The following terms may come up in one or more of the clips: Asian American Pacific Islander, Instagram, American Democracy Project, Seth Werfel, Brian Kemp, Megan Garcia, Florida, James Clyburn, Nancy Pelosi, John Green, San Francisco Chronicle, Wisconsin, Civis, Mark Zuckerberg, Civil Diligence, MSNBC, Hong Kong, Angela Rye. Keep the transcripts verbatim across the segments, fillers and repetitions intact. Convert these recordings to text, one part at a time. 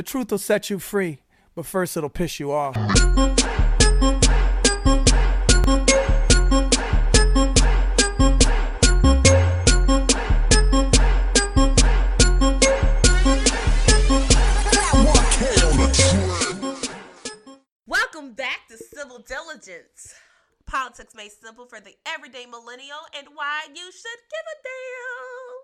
The truth will set you free, but first it'll piss you off. Welcome back to Civil Diligence. Politics made simple for the everyday millennial and why you should give a damn.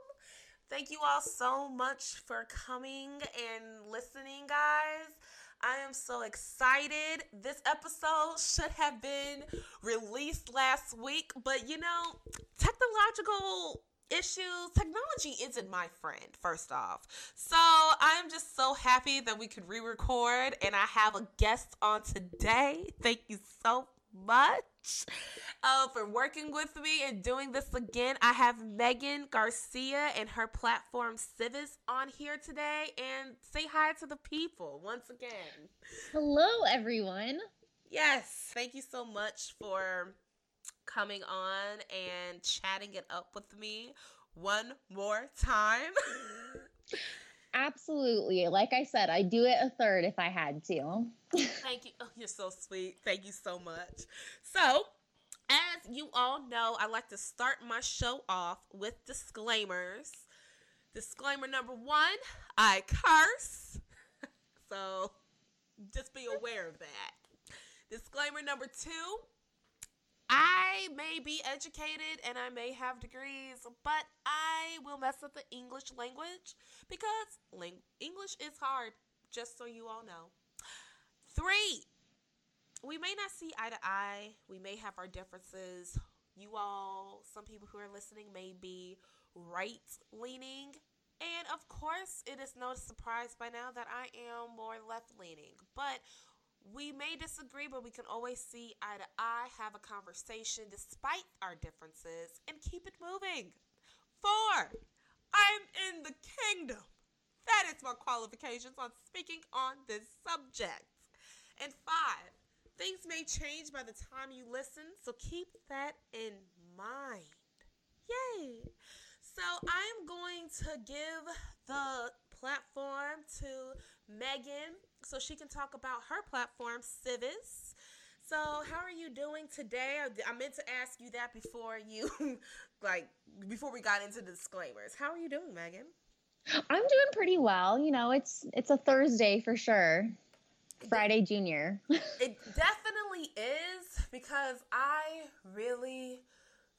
Thank you all so much for coming and listening, guys. I am so excited. This episode should have been released last week, but you know, technological issues, technology isn't my friend, first off. So I'm just so happy that we could re-record, and I have a guest on today. Thank you so much. Uh, for working with me and doing this again. I have Megan Garcia and her platform Civis on here today, and say hi to the people once again. Hello, everyone. Yes, thank you so much for coming on and chatting it up with me one more time. Absolutely. Like I said, I'd do it a third if I had to. Thank you. Oh, you're so sweet. Thank you so much. So, as you all know, I like to start my show off with disclaimers. Disclaimer number one, I curse. So, just be aware of that. Disclaimer number two, I may be educated and I may have degrees, but I will mess up the English language because ling- English is hard, just so you all know. Three, we may not see eye to eye. We may have our differences. You all, some people who are listening may be right-leaning. And, of course, it is no surprise by now that I am more left-leaning, but we may disagree, but we can always see eye to eye, have a conversation despite our differences, and keep it moving. Four, I'm in the kingdom. That is my qualifications on speaking on this subject. And five, things may change by the time you listen, so keep that in mind. Yay. So I'm going to give the platform to Megan so she can talk about her platform, Civis. So how are you doing today? I meant to ask you that before you, like, before we got into the disclaimers. How are you doing, Megan? I'm doing pretty well. You know, it's it's a Thursday for sure. Friday it, Junior. It definitely is, because I really,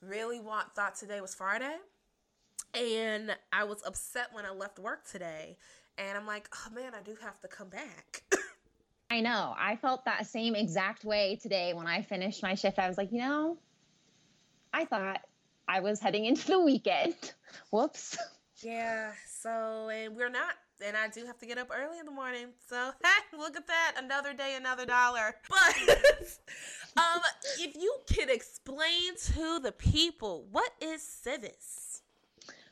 really want, thought today was Friday. And I was upset when I left work today. And I'm like, oh, man, I do have to come back. I know. I felt that same exact way today when I finished my shift. I was like, you know, I thought I was heading into the weekend. Whoops. Yeah. So, and we're not. And I do have to get up early in the morning. So, look at that. Another day, another dollar. But um, if you could explain to the people, what is Civis?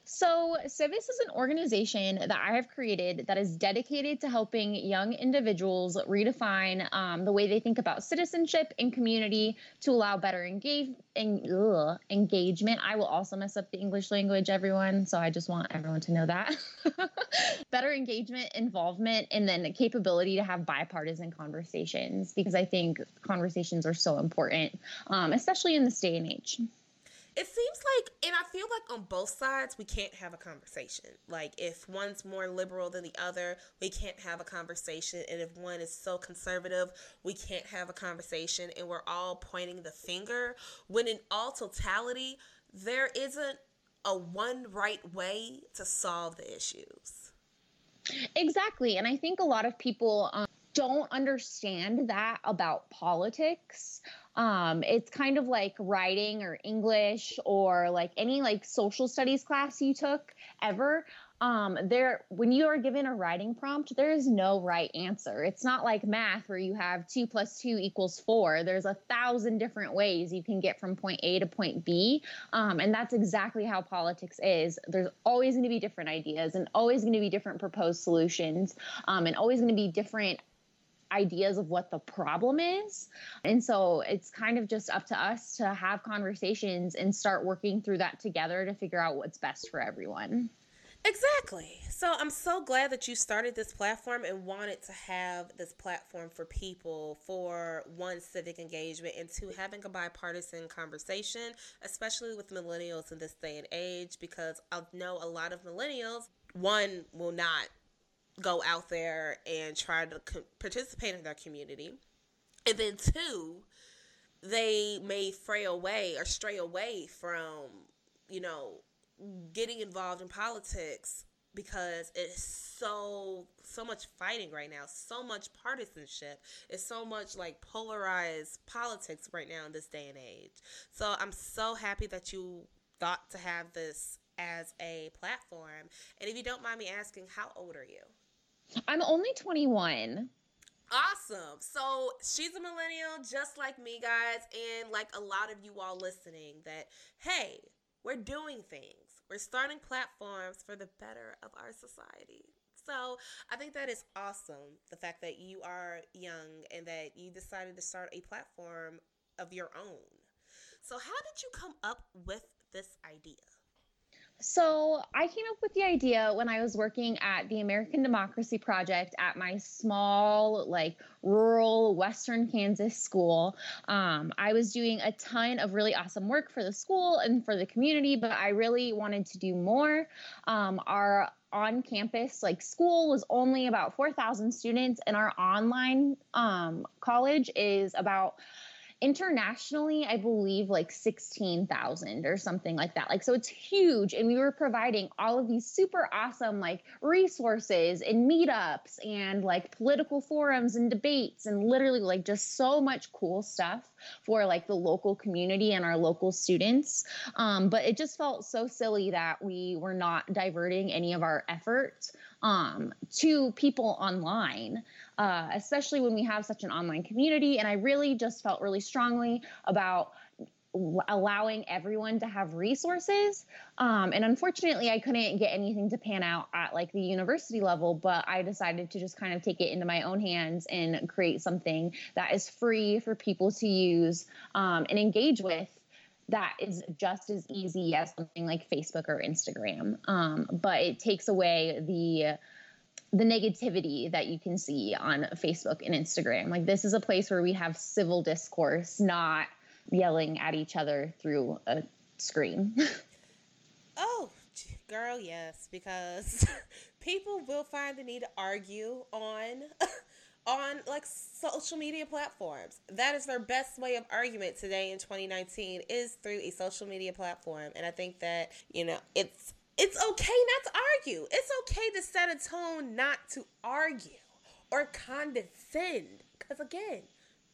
So Civis is an organization that I have created that is dedicated to helping young individuals redefine um, the way they think about citizenship and community to allow better engage- en- ugh, engagement. I will also mess up the English language, everyone, so I just want everyone to know that. Better engagement, involvement, and then the capability to have bipartisan conversations, because I think conversations are so important, um, especially in this day and age. It seems like, and I feel like on both sides, we can't have a conversation. Like, if one's more liberal than the other, we can't have a conversation. And if one is so conservative, we can't have a conversation. And we're all pointing the finger. When in all totality, there isn't a one right way to solve the issues. Exactly. And I think a lot of people um, don't understand that about politics. Um, it's kind of like writing or English or like any like social studies class you took ever. Um, there, when you are given a writing prompt, there is no right answer. It's not like math where you have two plus two equals four. There's a thousand different ways you can get from point A to point B. Um, and that's exactly how politics is. There's always going to be different ideas and always going to be different proposed solutions, um, and always going to be different ideas of what the problem is. And so it's kind of just up to us to have conversations and start working through that together to figure out what's best for everyone. Exactly. So I'm so glad that you started this platform and wanted to have this platform for people, for one, civic engagement, and two, having a bipartisan conversation, especially with millennials in this day and age, because I know a lot of millennials, one, will not go out there and try to co- participate in their community. And then two, they may fray away or stray away from, you know, getting involved in politics because it's so, so much fighting right now, so much partisanship. It's so much like polarized politics right now in this day and age. So I'm so happy that you thought to have this as a platform. And if you don't mind me asking, how old are you? I'm only twenty-one. Awesome. So she's a millennial just like me, guys, and like a lot of you all listening, that, hey, we're doing things. We're starting platforms for the better of our society. So I think that is awesome, the fact that you are young and that you decided to start a platform of your own. So how did you come up with this idea? So I came up with the idea when I was working at the American Democracy Project at my small, like, rural Western Kansas school. Um, I was doing a ton of really awesome work for the school and for the community, but I really wanted to do more. Um, our on-campus, like, school was only about four thousand students, and our online um, college is about internationally, I believe like sixteen thousand or something like that. Like, so it's huge. And we were providing all of these super awesome, like, resources and meetups and like political forums and debates and literally like just so much cool stuff for like the local community and our local students. Um, but it just felt so silly that we were not diverting any of our efforts um, to people online, uh, especially when we have such an online community. And I really just felt really strongly about allowing everyone to have resources. Um, and unfortunately, I couldn't get anything to pan out at like the university level, but I decided to just kind of take it into my own hands and create something that is free for people to use um, and engage with, that is just as easy as something like Facebook or Instagram. Um, but it takes away the the negativity that you can see on Facebook and Instagram. Like, this is a place where we have civil discourse, not yelling at each other through a screen. Oh, girl, yes, because people will find the need to argue on on like social media platforms. That is their best way of argument today in twenty nineteen is through a social media platform. And I think that, you know, it's It's okay not to argue. It's okay to set a tone not to argue or condescend. Because again,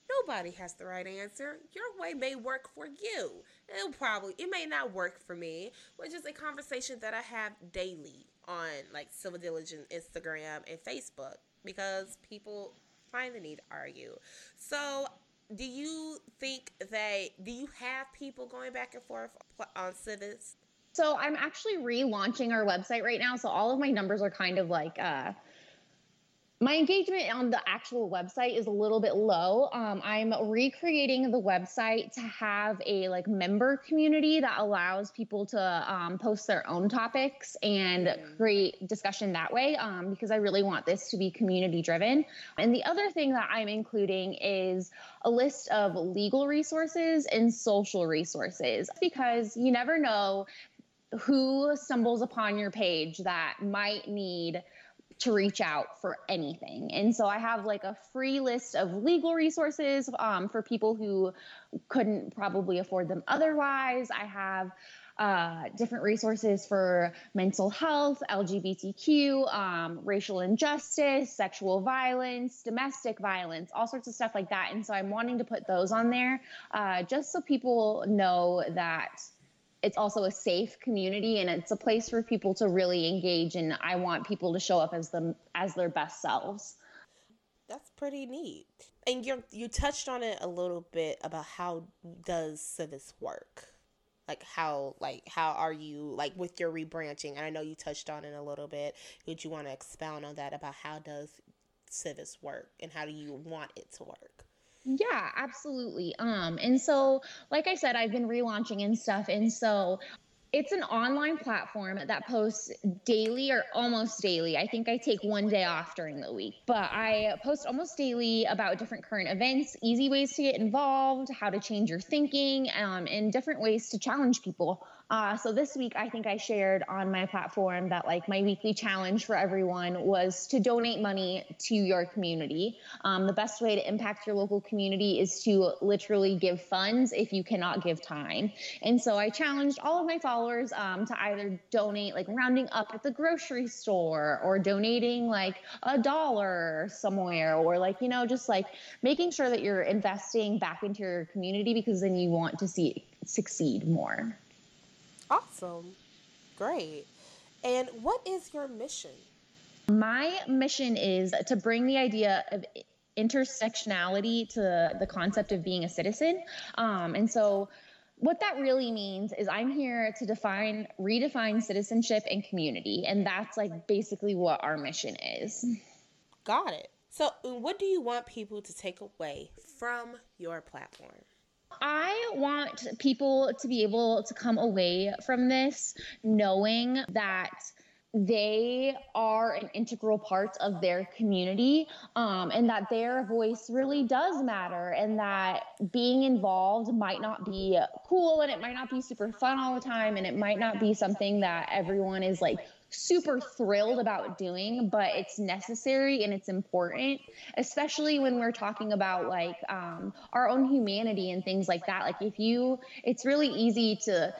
nobody has the right answer. Your way may work for you. It'll probably, it may not work for me, which is a conversation that I have daily on like Civil Diligence, Instagram, and Facebook, because people find the need to argue. So do you think that, do you have people going back and forth on Civis? So I'm actually relaunching our website right now. So all of my numbers are kind of like, uh, my engagement on the actual website is a little bit low. Um, I'm recreating the website to have a like member community that allows people to um, post their own topics and create discussion that way, um, because I really want this to be community driven. And the other thing that I'm including is a list of legal resources and social resources, because you never know who stumbles upon your page that might need to reach out for anything. And so I have like a free list of legal resources um, for people who couldn't probably afford them otherwise. I have uh, different resources for mental health, L G B T Q, um, racial injustice, sexual violence, domestic violence, all sorts of stuff like that. And so I'm wanting to put those on there uh, just so people know that it's also a safe community and it's a place for people to really engage. And I want people to show up as them, as their best selves. That's pretty neat. And you you touched on it a little bit about how does Civis work? Like how, like how are you like with your rebranching? And I know you touched on it a little bit. Would you want to expound on that about how does Civis work and how do you want it to work? Yeah, absolutely. Um, and so, like I said, I've been relaunching and stuff. And so It's an online platform that posts daily or almost daily. I think I take one day off during the week, but I post almost daily about different current events, easy ways to get involved, how to change your thinking, um, and different ways to challenge people. Uh, so this week, I think I shared on my platform that like my weekly challenge for everyone was to donate money to your community. Um, the best way to impact your local community is to literally give funds if you cannot give time. And so I challenged all of my followers um, to either donate like rounding up at the grocery store or donating like a dollar somewhere or like, you know, just like making sure that you're investing back into your community because then you want to see it succeed more. Awesome. Great. And what is your mission? My mission is to bring the idea of intersectionality to the concept of being a citizen. Um, and so what that really means is I'm here to define, redefine citizenship and community. And that's like basically what our mission is. Got it. So what do you want people to take away from your platform? I want people to be able to come away from this knowing that they are an integral part of their community, um, and that their voice really does matter, and that being involved might not be cool and it might not be super fun all the time and it might not be something that everyone is like super thrilled about doing, but it's necessary and it's important, especially when we're talking about like um, our own humanity and things like that. Like if you, it's really easy to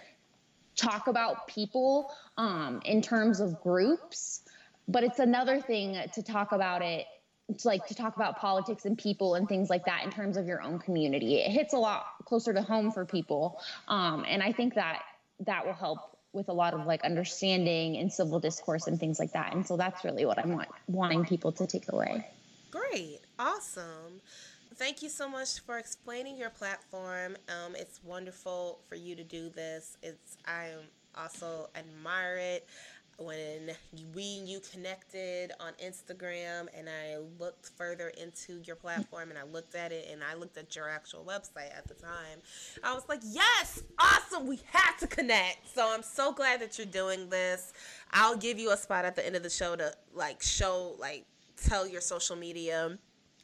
talk about people um, in terms of groups, but it's another thing to talk about it. It's like to talk about politics and people and things like that in terms of your own community. It hits a lot closer to home for people. Um, and I think that that will help with a lot of like understanding and civil discourse and things like that. And so that's really what I'm want, wanting people to take away. Great. Awesome. Thank you so much for explaining your platform. Um, it's wonderful for you to do this. It's, I also admire it. When we and you connected on Instagram and I looked further into your platform and I looked at it and I looked at your actual website at the time, I was like, yes, awesome, we have to connect. So I'm so glad that you're doing this. I'll give you a spot at the end of the show to like show, like tell your social media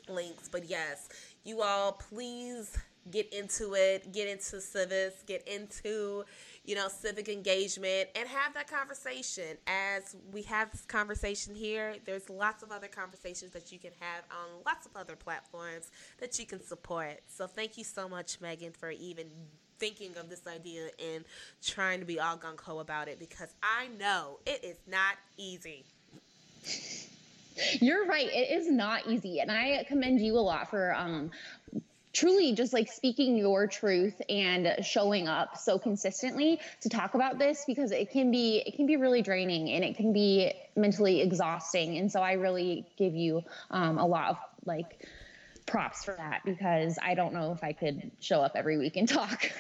links. But yes, you all please get into it, get into Civis, get into, you know, civic engagement and have that conversation. As we have this conversation here, there's lots of other conversations that you can have on lots of other platforms that you can support. So thank you so much, Megan, for even thinking of this idea and trying to be all gung-ho about it, because I know it is not easy. You're right. It is not easy. And I commend you a lot for, um, truly just like speaking your truth and showing up so consistently to talk about this, because it can be, it can be really draining and it can be mentally exhausting. And so I really give you um, a lot of like props for that, because I don't know if I could show up every week and talk.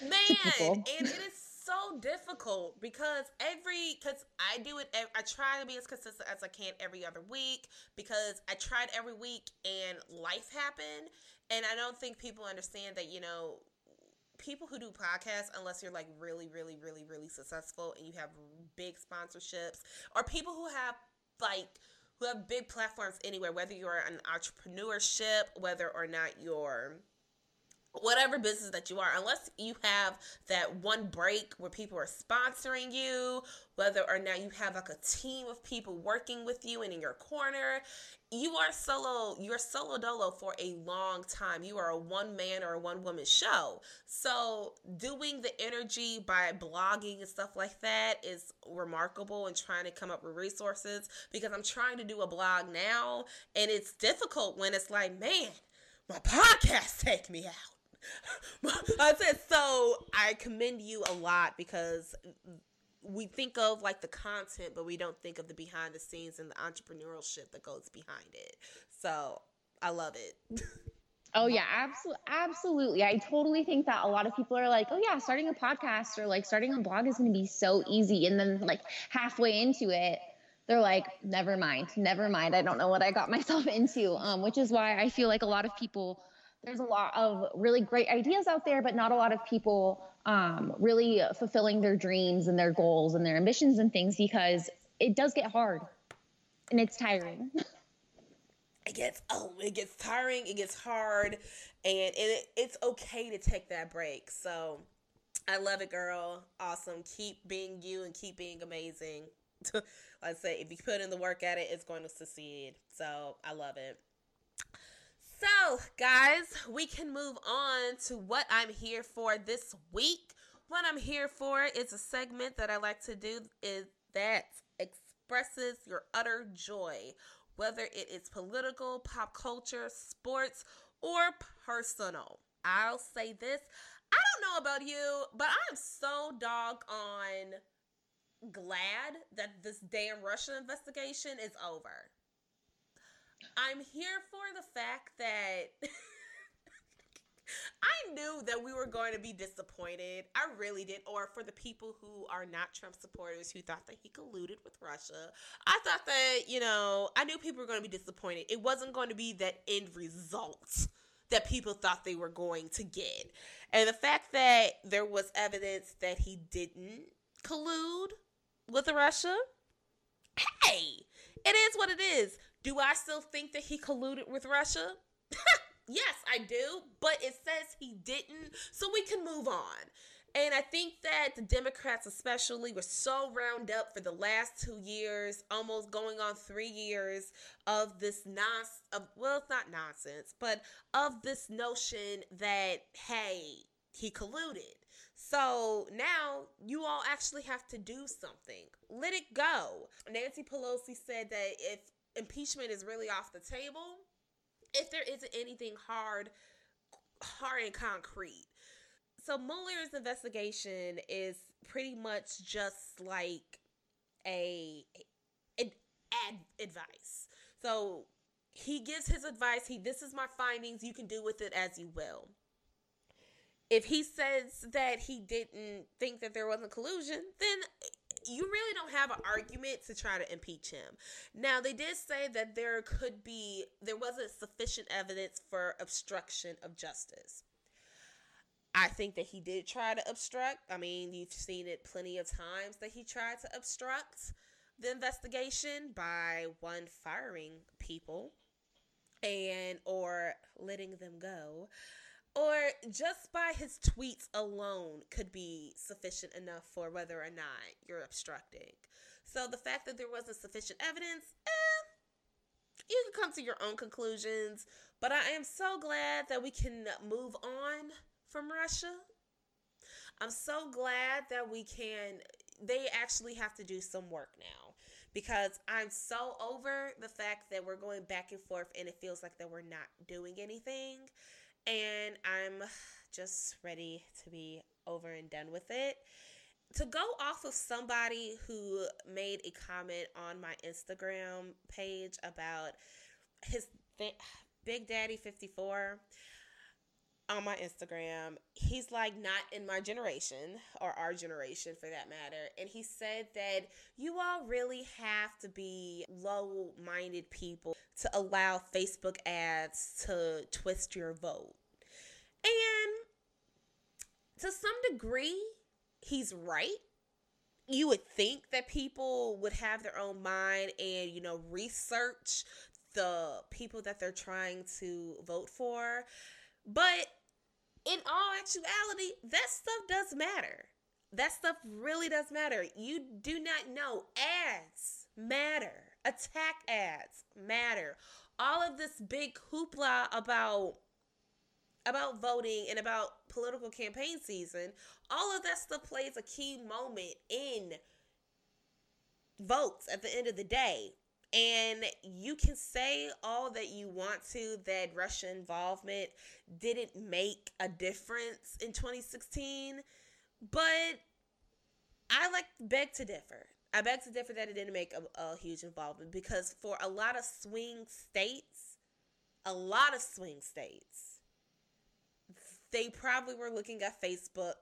Man, to people. And it is so difficult because every, because I do it, I try to be as consistent as I can every other week, because I tried every week and life happened. And I don't think people understand that, you know, people who do podcasts, unless you're like really, really, really, really successful and you have big sponsorships, or people who have like, who have big platforms anywhere, whether you're an entrepreneurship, whether or not you're whatever business that you are, unless you have that one break where people are sponsoring you, whether or not you have like a team of people working with you and in your corner, you are solo, you're solo dolo for a long time. You are a one man or a one woman show. So doing the energy by blogging and stuff like that is remarkable, and trying to come up with resources, because I'm trying to do a blog now and it's difficult when it's like, man, my podcast take me out. I said, so I commend you a lot, because we think of like the content, but we don't think of the behind the scenes and the entrepreneurship that goes behind it. So I love it. Oh yeah, absolutely. Absolutely. I totally think that a lot of people are like, oh yeah, starting a podcast or like starting a blog is going to be so easy. And then like halfway into it, they're like, never mind, never mind. I don't know what I got myself into. Um, which is why I feel like a lot of people there's a lot of really great ideas out there, but not a lot of people um, really fulfilling their dreams and their goals and their ambitions and things, because it does get hard and it's tiring. It gets, oh, it gets tiring, it gets hard, and, and it, it's okay to take that break. So I love it, girl. Awesome. Keep being you and keep being amazing. Like I say, if you put in the work at it, it's going to succeed. So I love it. So, guys, we can move on to what I'm here for this week. What I'm here for is a segment that I like to do is that expresses your utter joy, whether it is political, pop culture, sports, or personal. I'll say this. I don't know about you, but I'm so doggone glad that this damn Russia investigation is over. I'm here for the fact that I knew that we were going to be disappointed. I really did. Or for the people who are not Trump supporters who thought that he colluded with Russia, I thought that, you know, I knew people were going to be disappointed. It wasn't going to be that end result that people thought they were going to get. And the fact that there was evidence that he didn't collude with Russia, hey, it is what it is. Do I still think that he colluded with Russia? Yes, I do, but it says he didn't, so we can move on. And I think that the Democrats especially were so round up for the last two years, almost going on three years of this nonsense, of, well, it's not nonsense, but of this notion that, hey, he colluded. So now you all actually have to do something. Let it go. Nancy Pelosi said that if impeachment is really off the table, if there isn't anything hard, hard and concrete. So Mueller's investigation is pretty much just like a, a ad, advice. So he gives his advice. He, this is my findings. You can do with it as you will. If he says that he didn't think that there wasn't collusion, then you really don't have an argument to try to impeach him. Now, they did say that there could be, there wasn't sufficient evidence for obstruction of justice. I think that he did try to obstruct. I mean, you've seen it plenty of times that he tried to obstruct the investigation by, one, firing people and or letting them go. Or just by his tweets alone could be sufficient enough for whether or not you're obstructing. So the fact that there wasn't sufficient evidence, eh, you can come to your own conclusions. But I am so glad that we can move on from Russia. I'm so glad that we can, they actually have to do some work now. Because I'm so over the fact that we're going back and forth and it feels like that we're not doing anything. And I'm just ready to be over and done with it. To go off of somebody who made a comment on my Instagram page about his th- Big Daddy fifty-four on my Instagram, he's like, not in my generation, or our generation for that matter. And he said that you all really have to be low-minded people to allow Facebook ads to twist your vote. And to some degree, he's right. You would think that people would have their own mind and, you know, research the people that they're trying to vote for. But in all actuality, that stuff does matter. That stuff really does matter. You do not know. Ads matter. Attack ads matter. All of this big hoopla about, about voting and about political campaign season, all of that stuff plays a key moment in votes at the end of the day. And you can say all that you want to, that Russia involvement didn't make a difference in twenty sixteen, but I like beg to differ. I beg to differ that it didn't make a, a huge involvement, because for a lot of swing states, a lot of swing states, they probably were looking at Facebook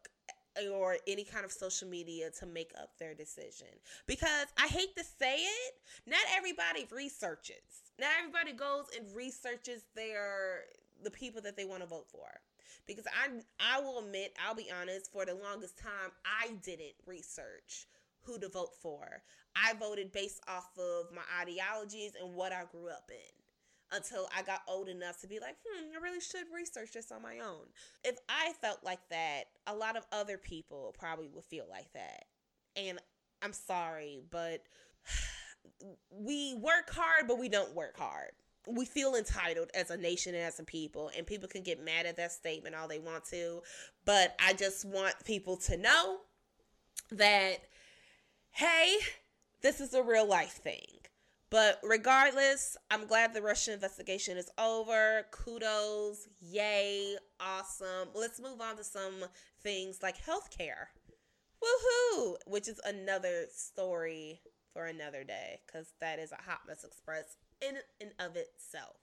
or any kind of social media to make up their decision. Because I hate to say it, not everybody researches. Not everybody goes and researches their the people that they want to vote for. Because I I will admit, I'll be honest, for the longest time, I didn't research who to vote for. I voted based off of my ideologies and what I grew up in until I got old enough to be like, hmm, I really should research this on my own. If I felt like that, a lot of other people probably would feel like that. And I'm sorry, but we work hard, but we don't work hard. We feel entitled as a nation and as a people, and people can get mad at that statement all they want to, but I just want people to know that, hey, this is a real life thing. But regardless, I'm glad the Russian investigation is over. Kudos. Yay. Awesome. Let's move on to some things like healthcare. Woohoo! Which is another story for another day, because that is a hot mess express in and of itself.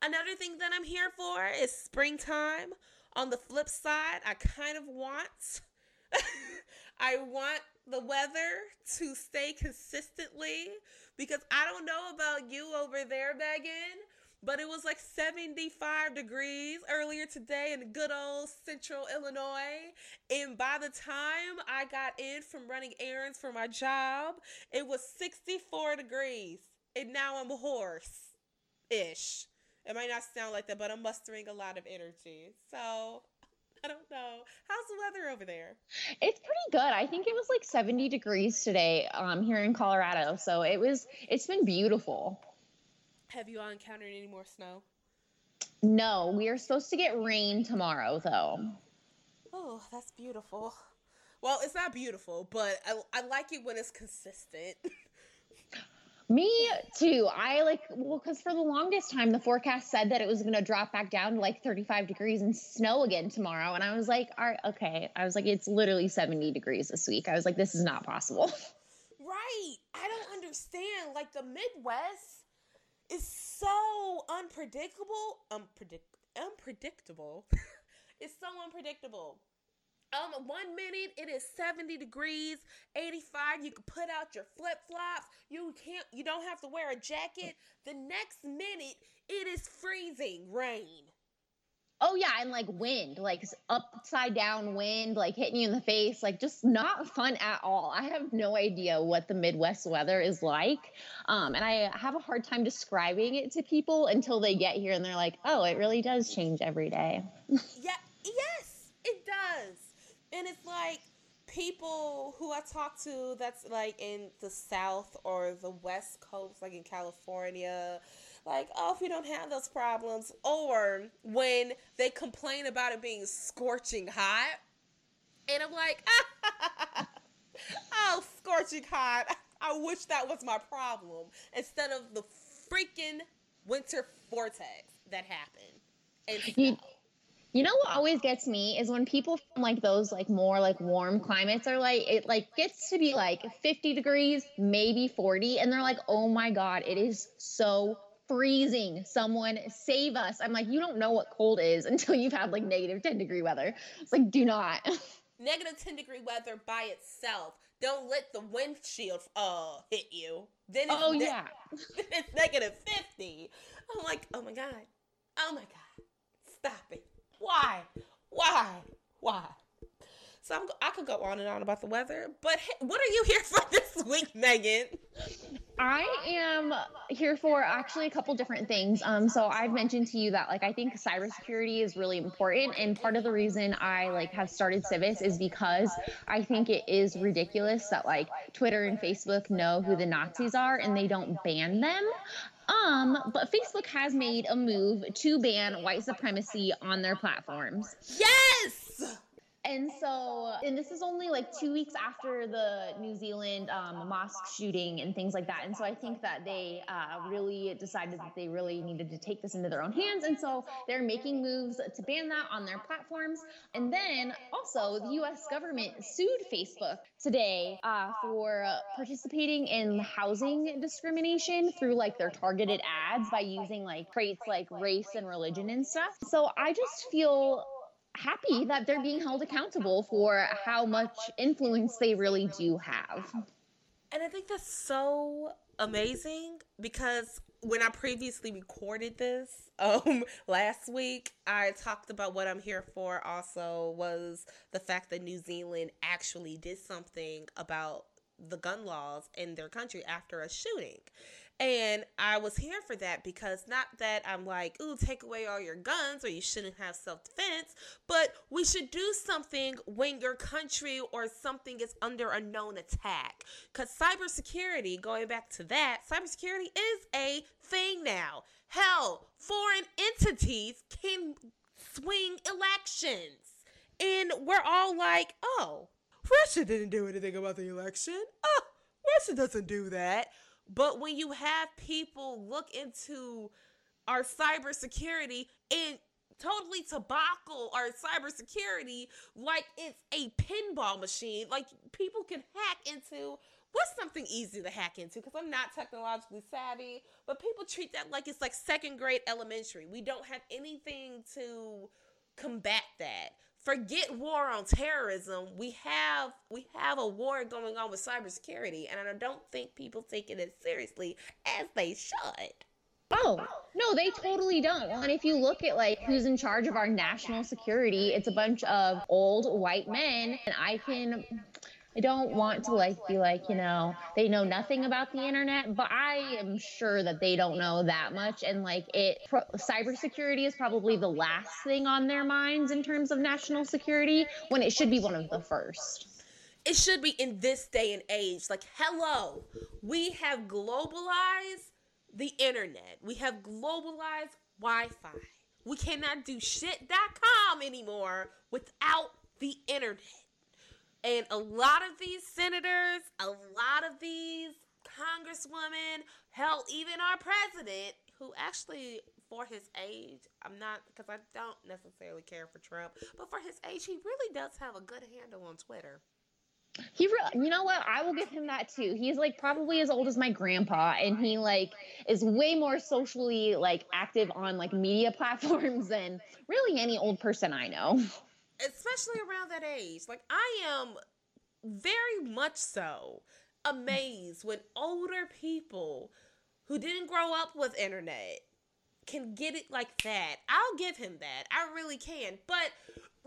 Another thing that I'm here for is springtime. On the flip side, I kind of want, I want the weather to stay consistently, because I don't know about you over there, Megan, but it was like seventy-five degrees earlier today in good old central Illinois. And by the time I got in from running errands for my job, it was sixty-four degrees. And now I'm a horse-ish. It might not sound like that, but I'm mustering a lot of energy. So, I don't know. How's the weather over there? It's pretty good. I think it was like seventy degrees today um, here in Colorado. So, it was, it's been beautiful. Have you all encountered any more snow? No, we are supposed to get rain tomorrow, though. Oh, that's beautiful. Well, it's not beautiful, but I, I like it when it's consistent. Me too. I like, well, because for the longest time, the forecast said that it was going to drop back down to like thirty-five degrees and snow again tomorrow. And I was like, all right, okay. I was like, it's literally seventy degrees this week. I was like, this is not possible. Right. I don't understand. Like the Midwest is so unpredictable, unpredict- unpredictable. It's so unpredictable. Um, one minute it is seventy degrees, eighty-five. You can put out your flip-flops. You can't. You don't have to wear a jacket. The next minute it is freezing rain. Oh yeah, and like wind, like upside down wind, like hitting you in the face, like just not fun at all. I have no idea what the Midwest weather is like. Um, and I have a hard time describing it to people until they get here and they're like, oh, it really does change every day. Yeah, yes, it does. And it's like people who I talk to that's like in the South or the West Coast, like in California, like, oh, if you don't have those problems, or when they complain about it being scorching hot, and I'm like, oh, scorching hot, I wish that was my problem, instead of the freaking winter vortex that happened. And you, you know what always gets me is when people from like those like more like warm climates are like, it like gets to be like fifty degrees, maybe forty, and they're like, oh my God, it is so freezing. Someone save us. I'm like, you don't know what cold is until you've had like negative ten degree weather. It's like, do not. Negative ten degree weather by itself. Don't let the windshield uh, hit you. Then it's, oh, ne- yeah. It's negative fifty. I'm like, oh my God. Oh my God. Stop it. Why? Why? Why? So I'm, I could go on and on about the weather, but hey, what are you here for this week, Megan? I am here for actually a couple different things. Um, so I've mentioned to you that like I think cybersecurity is really important, and part of the reason I like have started Civis is because I think it is ridiculous that like Twitter and Facebook know who the Nazis are and they don't ban them. Um, but Facebook has made a move to ban white supremacy on their platforms. Yes! And so, and this is only like two weeks after the New Zealand um, mosque shooting and things like that. And so I think that they uh, really decided that they really needed to take this into their own hands. And so they're making moves to ban that on their platforms. And then also the U S government sued Facebook today uh, for participating in housing discrimination through like their targeted ads by using like traits like race and religion and stuff. So I just feel happy that they're being held accountable for how much influence they really do have. And I think that's so amazing, because when I previously recorded this um, last week, I talked about what I'm here for also was the fact that New Zealand actually did something about the gun laws in their country after a shooting. And I was here for that because not that I'm like, ooh, take away all your guns or you shouldn't have self-defense, but we should do something when your country or something is under a known attack. Because cybersecurity, going back to that, cybersecurity is a thing now. Hell, foreign entities can swing elections. And we're all like, oh, Russia didn't do anything about the election. Oh, Russia doesn't do that. But when you have people look into our cybersecurity and totally tobacco our cybersecurity like it's a pinball machine, like people can hack into what's something easy to hack into because I'm not technologically savvy, but people treat that like it's like second grade elementary. We don't have anything to combat that. Forget war on terrorism. We have we have a war going on with cybersecurity, and I don't think people take it as seriously as they should. Oh, no, they totally don't. And if you look at, like, who's in charge of our national security, it's a bunch of old white men, and I can... I don't want to, like, be like, you know, they know nothing about the internet, but I am sure that they don't know that much. And, like, it, pro- cybersecurity is probably the last thing on their minds in terms of national security when it should be one of the first. It should be in this day and age. Like, hello, we have globalized the internet. We have globalized Wi-Fi. We cannot do shit dot com anymore without the internet. And a lot of these senators, a lot of these congresswomen, hell, even our president, who actually, for his age, I'm not, because I don't necessarily care for Trump, but for his age, he really does have a good handle on Twitter. He really, you know what? I will give him that too. He's like probably as old as my grandpa, and he like is way more socially like active on like media platforms than really any old person I know. Especially around that age. Like, I am very much so amazed when older people who didn't grow up with internet can get it like that. I'll give him that. I really can. But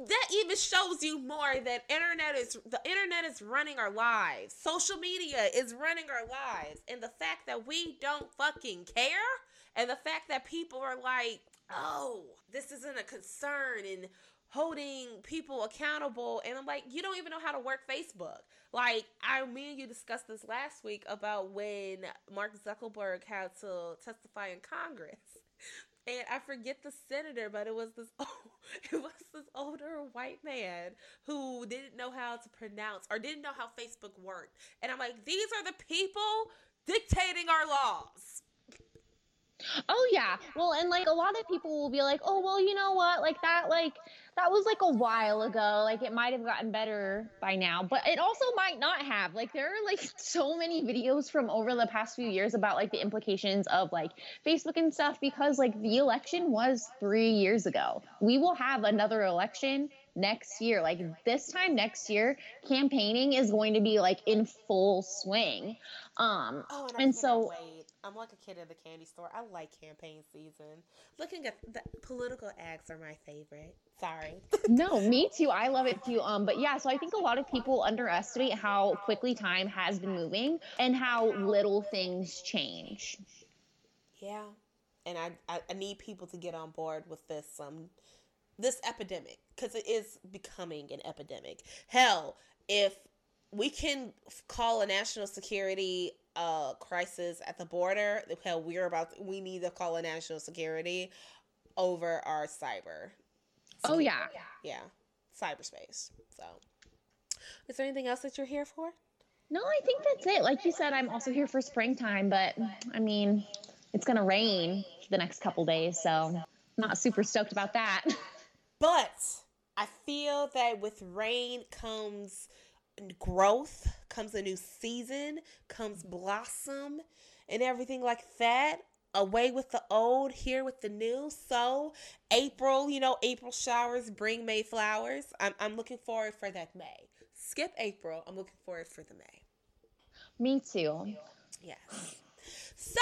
that even shows you more that internet is the internet is running our lives. Social media is running our lives. And the fact that we don't fucking care and the fact that people are like, oh, this isn't a concern and holding people accountable, and I'm like, you don't even know how to work Facebook. Like, I, me and you discussed this last week about when Mark Zuckerberg had to testify in Congress, and I forget the senator, but it was this, old, it was this older white man who didn't know how to pronounce or didn't know how Facebook worked, and I'm like, these are the people dictating our laws. Oh, yeah. Well, and, like, a lot of people will be like, oh, well, you know what? Like, that, like, that was, like, a while ago. Like, it might have gotten better by now. But it also might not have. Like, there are, like, so many videos from over the past few years about, like, the implications of, like, Facebook and stuff. Because, like, the election was three years ago. We will have another election next year. Like, this time next year, campaigning is going to be, like, in full swing. Um, oh, and, and so... Wait. I'm like a kid at the candy store. I like campaign season. Looking at the political ads are my favorite. Sorry. No, me too. I love it too. Um, but yeah, so I think a lot of people underestimate how quickly time has been moving and how little things change. Yeah. And I, I, I need people to get on board with this um, this epidemic because it is becoming an epidemic. Hell, if we can call a national security Uh, crisis at the border. Hell, we're about. To, we need to call a national security over our cyber. So, oh yeah, yeah, cyberspace. So, is there anything else that you're here for? No, I think that's it. Like you said, I'm also here for springtime, but I mean, it's gonna rain the next couple days, so not super stoked about that. But I feel that with rain comes growth, comes a new season, comes blossom and everything like that. Away with the old, here with the new. So April, you know, April showers bring May flowers. I'm I'm looking forward for that May. Skip April. I'm looking forward for the May. Me too. Yes. So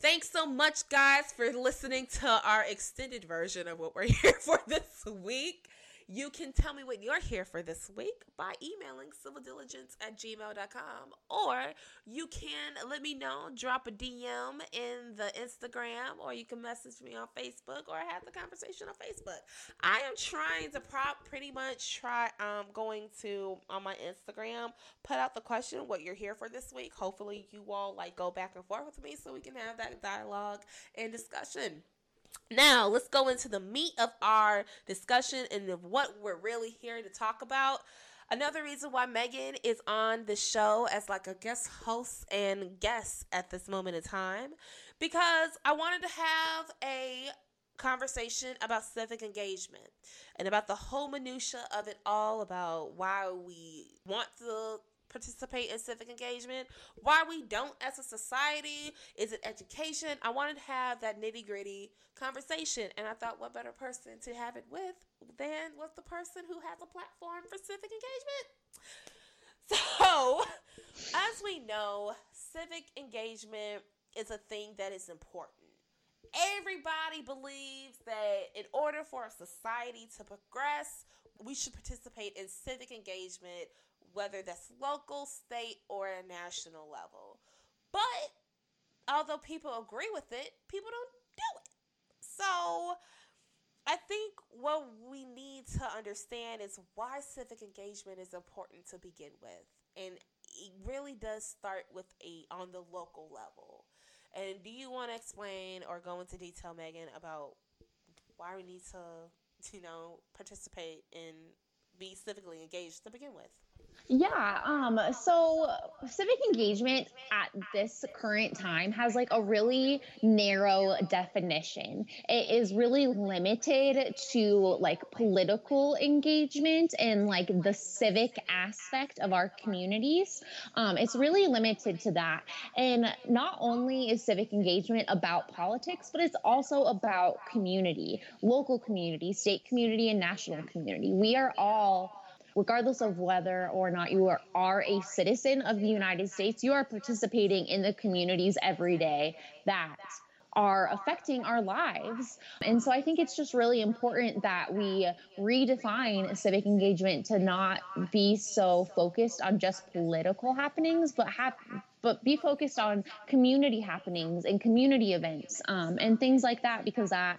Thanks so much, guys, for listening to our extended version of what we're here for this week. You can tell me what you're here for this week by emailing civildiligence at gmail dot com, or you can let me know, drop a D M in the Instagram, or you can message me on Facebook or have the conversation on Facebook. I am trying to prop pretty much try um, going to, on my Instagram, put out the question, what you're here for this week. Hopefully you all like go back and forth with me so we can have that dialogue and discussion. Now, let's go into the meat of our discussion and of what we're really here to talk about. Another reason why Megan is on the show as like a guest host and guest at this moment in time, because I wanted to have a conversation about civic engagement and about the whole minutia of it all, about why we want the participate in civic engagement, why we don't as a society, is it education? I wanted to have that nitty gritty conversation, and I thought what better person to have it with than with the person who has a platform for civic engagement. So, as we know, civic engagement is a thing that is important. Everybody believes that in order for a society to progress, we should participate in civic engagement, whether that's local, state, or a national level. But although people agree with it, people don't do it. So I think what we need to understand is why civic engagement is important to begin with. And it really does start with a on the local level. And do you want to explain or go into detail, Megan, about why we need to, you know, participate in be civically engaged to begin with? Yeah, um, so civic engagement at this current time has like a really narrow definition. It is really limited to like political engagement and like the civic aspect of our communities. Um, it's really limited to that. And not only is civic engagement about politics, but it's also about community, local community, state community, and national community. We are all, regardless of whether or not you are, are a citizen of the United States, you are participating in the communities every day that are affecting our lives. And so I think it's just really important that we redefine civic engagement to not be so focused on just political happenings, but have but be focused on community happenings and community events um, and things like that, because that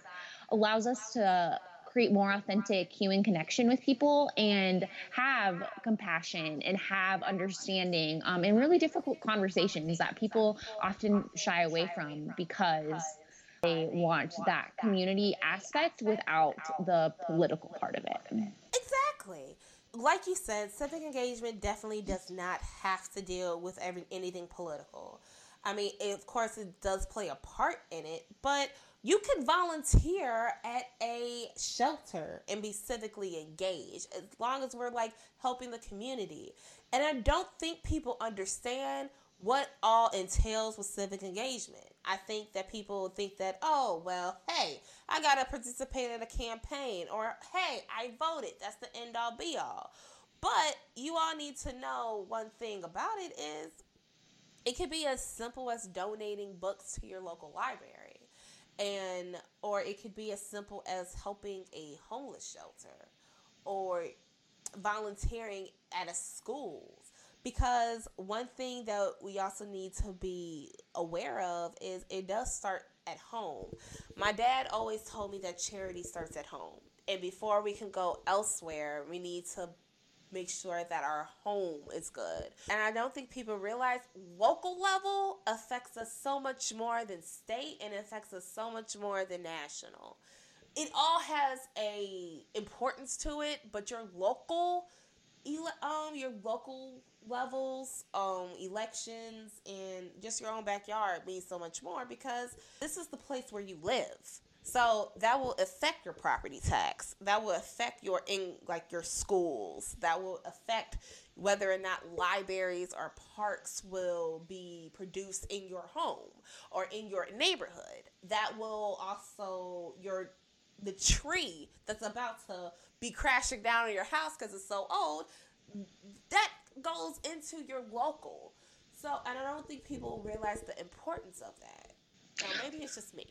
allows us to create more authentic human connection with people and have compassion and have understanding um, and really difficult conversations that people often shy away from because they want that community aspect without the political part of it. Exactly. Like you said, civic engagement definitely does not have to deal with every, anything political. I mean, it, of course, it does play a part in it, but you can volunteer at a shelter and be civically engaged as long as we're like helping the community. And I don't think people understand what all entails with civic engagement. I think that people think that, oh, well, hey, I got to participate in a campaign, or hey, I voted. That's the end all be all. But you all need to know one thing about it is it can be as simple as donating books to your local library. And or it could be as simple as helping a homeless shelter or volunteering at a school. Because one thing that we also need to be aware of is it does start at home. My dad always told me that charity starts at home. And before we can go elsewhere, we need to make sure that our home is good. And I don't think people realize local level affects us so much more than state, and it affects us so much more than national. It all has a importance to it, but your local, um, your local levels, um, elections, and just your own backyard means so much more because this is the place where you live. So that will affect your property tax. That will affect your in like your schools. That will affect whether or not libraries or parks will be produced in your home or in your neighborhood. That will also your the tree that's about to be crashing down on your house because it's so old. That goes into your local. So and I don't think people realize the importance of that. Well, maybe it's just me.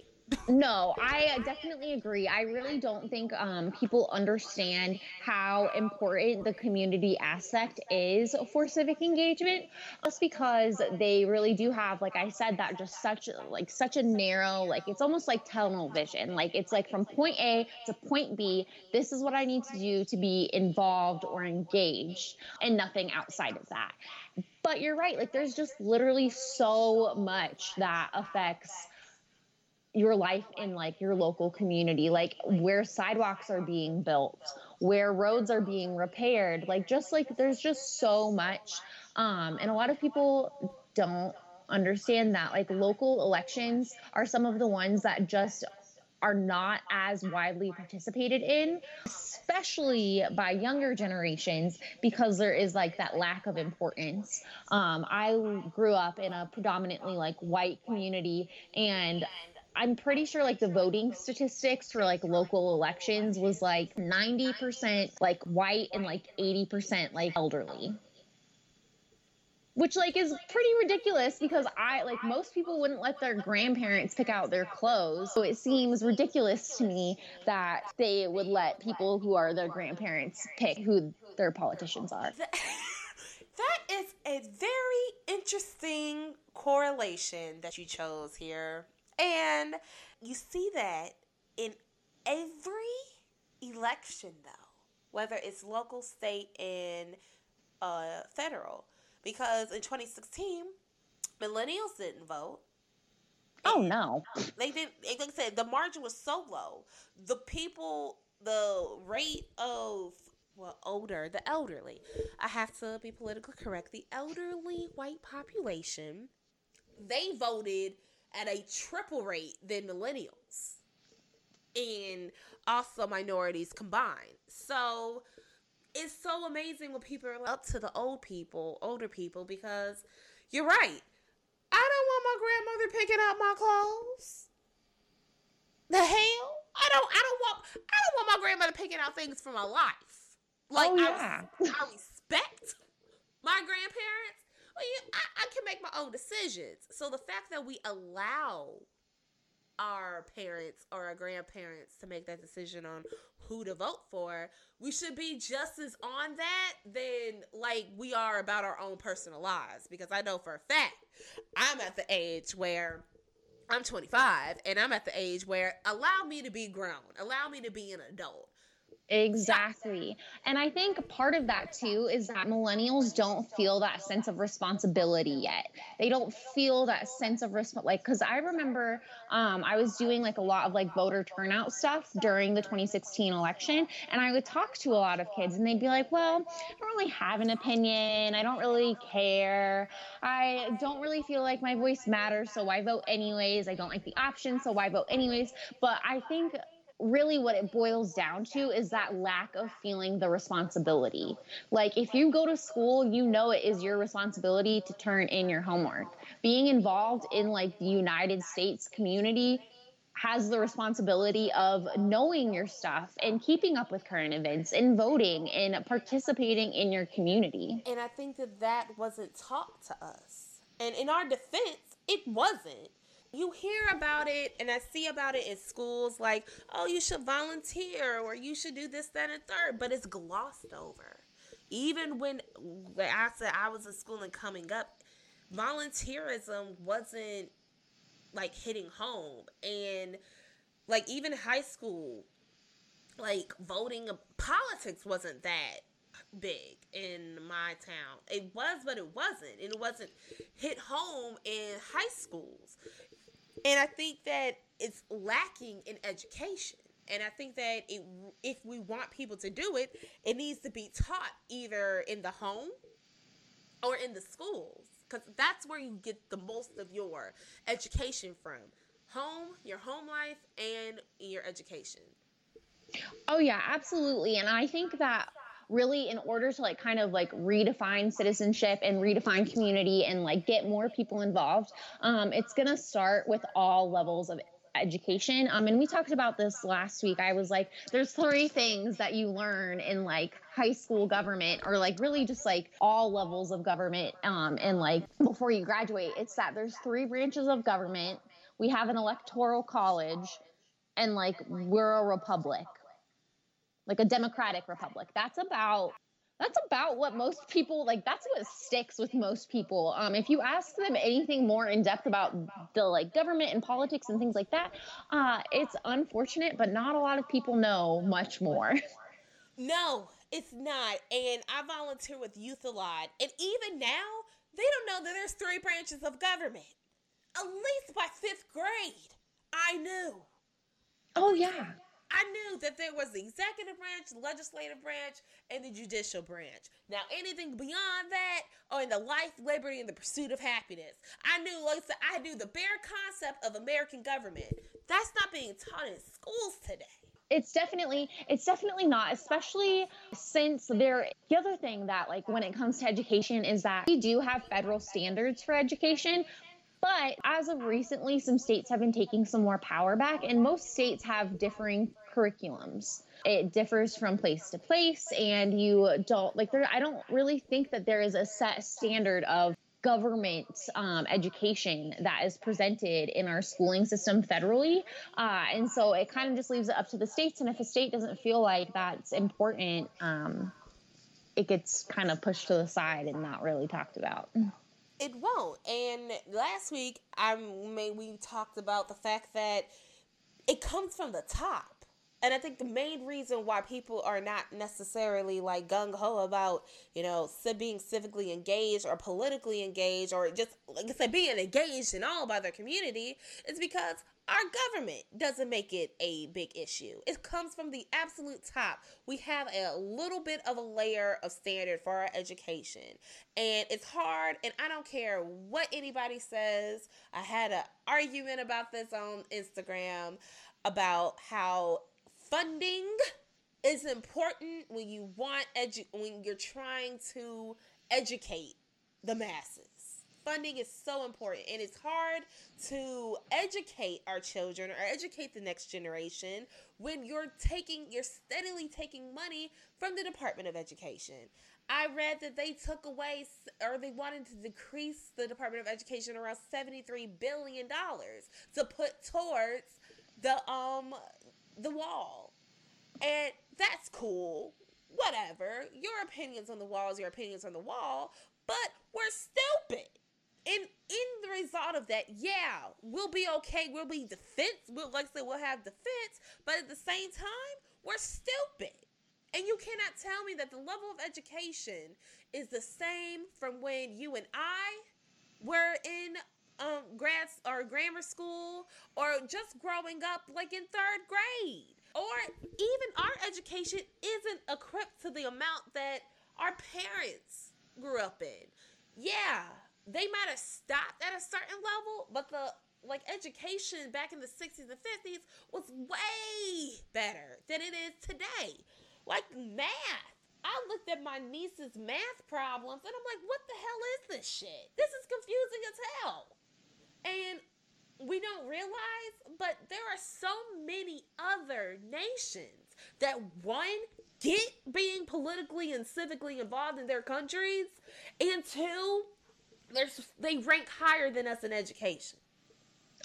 No, I definitely agree. I really don't think um, people understand how important the community aspect is for civic engagement, just because they really do have, like I said, that just such like such a narrow, like it's almost like tunnel vision. Like it's like from point A to point B, this is what I need to do to be involved or engaged, and nothing outside of that. But you're right, like there's just literally so much that affects your life in like your local community, like where sidewalks are being built, where roads are being repaired, like just like there's just so much. Um, and a lot of people don't understand that like local elections are some of the ones that just are not as widely participated in, especially by younger generations, because there is like that lack of importance. Um, I grew up in a predominantly like white community, and I'm pretty sure like the voting statistics for like local elections was like ninety percent like white and like eighty percent like elderly, which like is pretty ridiculous, because I like most people wouldn't let their grandparents pick out their clothes. So it seems ridiculous to me that they would let people who are their grandparents pick who their politicians are. That is a very interesting correlation that you chose here. And you see that in every election, though, whether it's local, state, and uh, federal. Because in twenty sixteen, millennials didn't vote. Oh, no. They didn't. Like I said, the margin was so low. The people, the rate of, well, older, the elderly. I have to be politically correct. The elderly white population, they voted at a triple rate than millennials and also minorities combined. So it's so amazing when people are like, up to the old people, older people, because you're right. I don't want my grandmother picking out my clothes. The hell? I don't I don't want I don't want my grandmother picking out things for my life. Like, oh, yeah. I, I respect my grandparents. I, I can make my own decisions. So the fact that we allow our parents or our grandparents to make that decision on who to vote for, we should be just as on that than like we are about our own personal lives. Because I know for a fact, I'm at the age where I'm twenty-five, and I'm at the age where allow me to be grown, allow me to be an adult. Exactly. And I think part of that too is that millennials don't feel that sense of responsibility yet. They don't feel that sense of resp- like, because I remember um, I was doing like a lot of like voter turnout stuff during the twenty sixteen election, and I would talk to a lot of kids, and they'd be like, well, I don't really have an opinion. I don't really care. I don't really feel like my voice matters, so why vote anyways? I don't like the option, so why vote anyways? But I think really what it boils down to is that lack of feeling the responsibility. Like if you go to school, you know it is your responsibility to turn in your homework. Being involved in like the United States community has the responsibility of knowing your stuff and keeping up with current events and voting and participating in your community. And I think that that wasn't taught to us. And in our defense, it wasn't. You hear about it, and I see about it in schools, like, oh, you should volunteer, or you should do this, that, and third, but it's glossed over. Even when, like I said, I was in school and coming up, volunteerism wasn't, like, hitting home. And, like, even high school, like, voting, politics wasn't that big in my town. It was, but it wasn't. And it wasn't hit home in high schools. And I think that it's lacking in education. And I think that it, if we want people to do it, it needs to be taught either in the home or in the schools, because that's where you get the most of your education from. Home, your home life, and your education. Oh, yeah, absolutely. And I think that really, in order to like kind of like redefine citizenship and redefine community and like get more people involved, um, it's going to start with all levels of education. Um, and we talked about this last week. I was like, there's three things that you learn in like high school government, or like really just like all levels of government. Um, and like before you graduate, it's that there's three branches of government. we have an electoral college, and like we're a republic, like a democratic republic. That's about that's about what most people like. That's what sticks with most people. Um, if you ask them anything more in depth about the like government and politics and things like that, uh, it's unfortunate, but not a lot of people know much more. No, it's not. And I volunteer with youth a lot, and even now they don't know that there's three branches of government. At least by fifth grade, I knew. Oh yeah. I knew that there was the executive branch, the legislative branch, and the judicial branch. Now, anything beyond that, or in the life, liberty, and the pursuit of happiness. I knew, like I knew the bare concept of American government. That's not being taught in schools today. It's definitely, it's definitely not, especially since there, the other thing that, like, when it comes to education is that we do have federal standards for education. But as of recently, some states have been taking some more power back, and most states have differing curriculums. It differs from place to place, and you don't like there. I don't really think that there is a set standard of government um, education that is presented in our schooling system federally. Uh, and so it kind of just leaves it up to the states. And if a state doesn't feel like that's important, um, it gets kind of pushed to the side and not really talked about. It won't. And last week, I mean, we talked about the fact that it comes from the top. And I think the main reason why people are not necessarily like gung-ho about, you know, being civically engaged or politically engaged or just, like I said, being engaged in all by their community is because our government doesn't make it a big issue. It comes from the absolute top. We have a little bit of a layer of standard for our education. And it's hard, and I don't care what anybody says. I had an argument about this on Instagram about how funding is important when you want edu- when you're trying to educate the masses. Funding is so important, and it's hard to educate our children or educate the next generation when you're taking, you're steadily taking money from the Department of Education. I read that they took away, or they wanted to decrease the Department of Education around seventy-three billion dollars to put towards the um the wall, and that's cool. Whatever, your opinions on the wall is your opinions on the wall, but we're stupid. And in the result of that, yeah, we'll be okay. We'll be defense. We'll, like I said, we'll have defense. But at the same time, we're stupid. And you cannot tell me that the level of education is the same from when you and I were in um, grad or grammar school or just growing up like in third grade. Or even our education isn't equipped to the amount that our parents grew up in. Yeah. They might have stopped at a certain level, but the like education back in the sixties and fifties was way better than it is today. Like math. I looked at my niece's math problems and I'm like, what the hell is this shit? This is confusing as hell. And we don't realize, but there are so many other nations that one, get being politically and civically involved in their countries, and two, There's, they rank higher than us in education.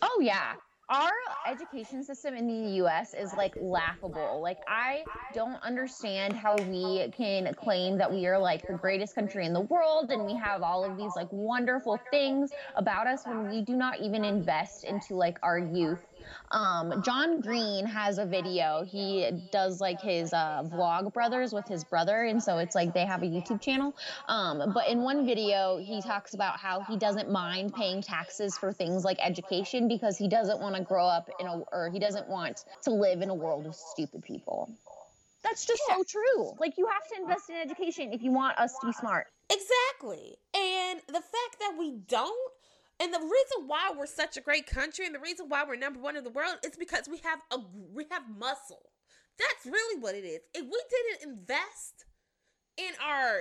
Oh, yeah. Our education system in the U S is, like, laughable. Like, I don't understand how we can claim that we are, like, the greatest country in the world and we have all of these, like, wonderful things about us when we do not even invest into, like, our youth. Um, John Green has a video. He does, like, his uh, vlog brothers with his brother, and so it's, like, they have a YouTube channel. Um, but in one video, he talks about how he doesn't mind paying taxes for things like education because he doesn't want to grow up in a, or he doesn't want to live in a world of stupid people. That's just yeah. so true. Like, you have to invest in education if you want us to be smart. Exactly. And the fact that we don't, and the reason why we're such a great country and the reason why we're number one in the world is because we have a, we have muscle. That's really what it is. If we didn't invest in our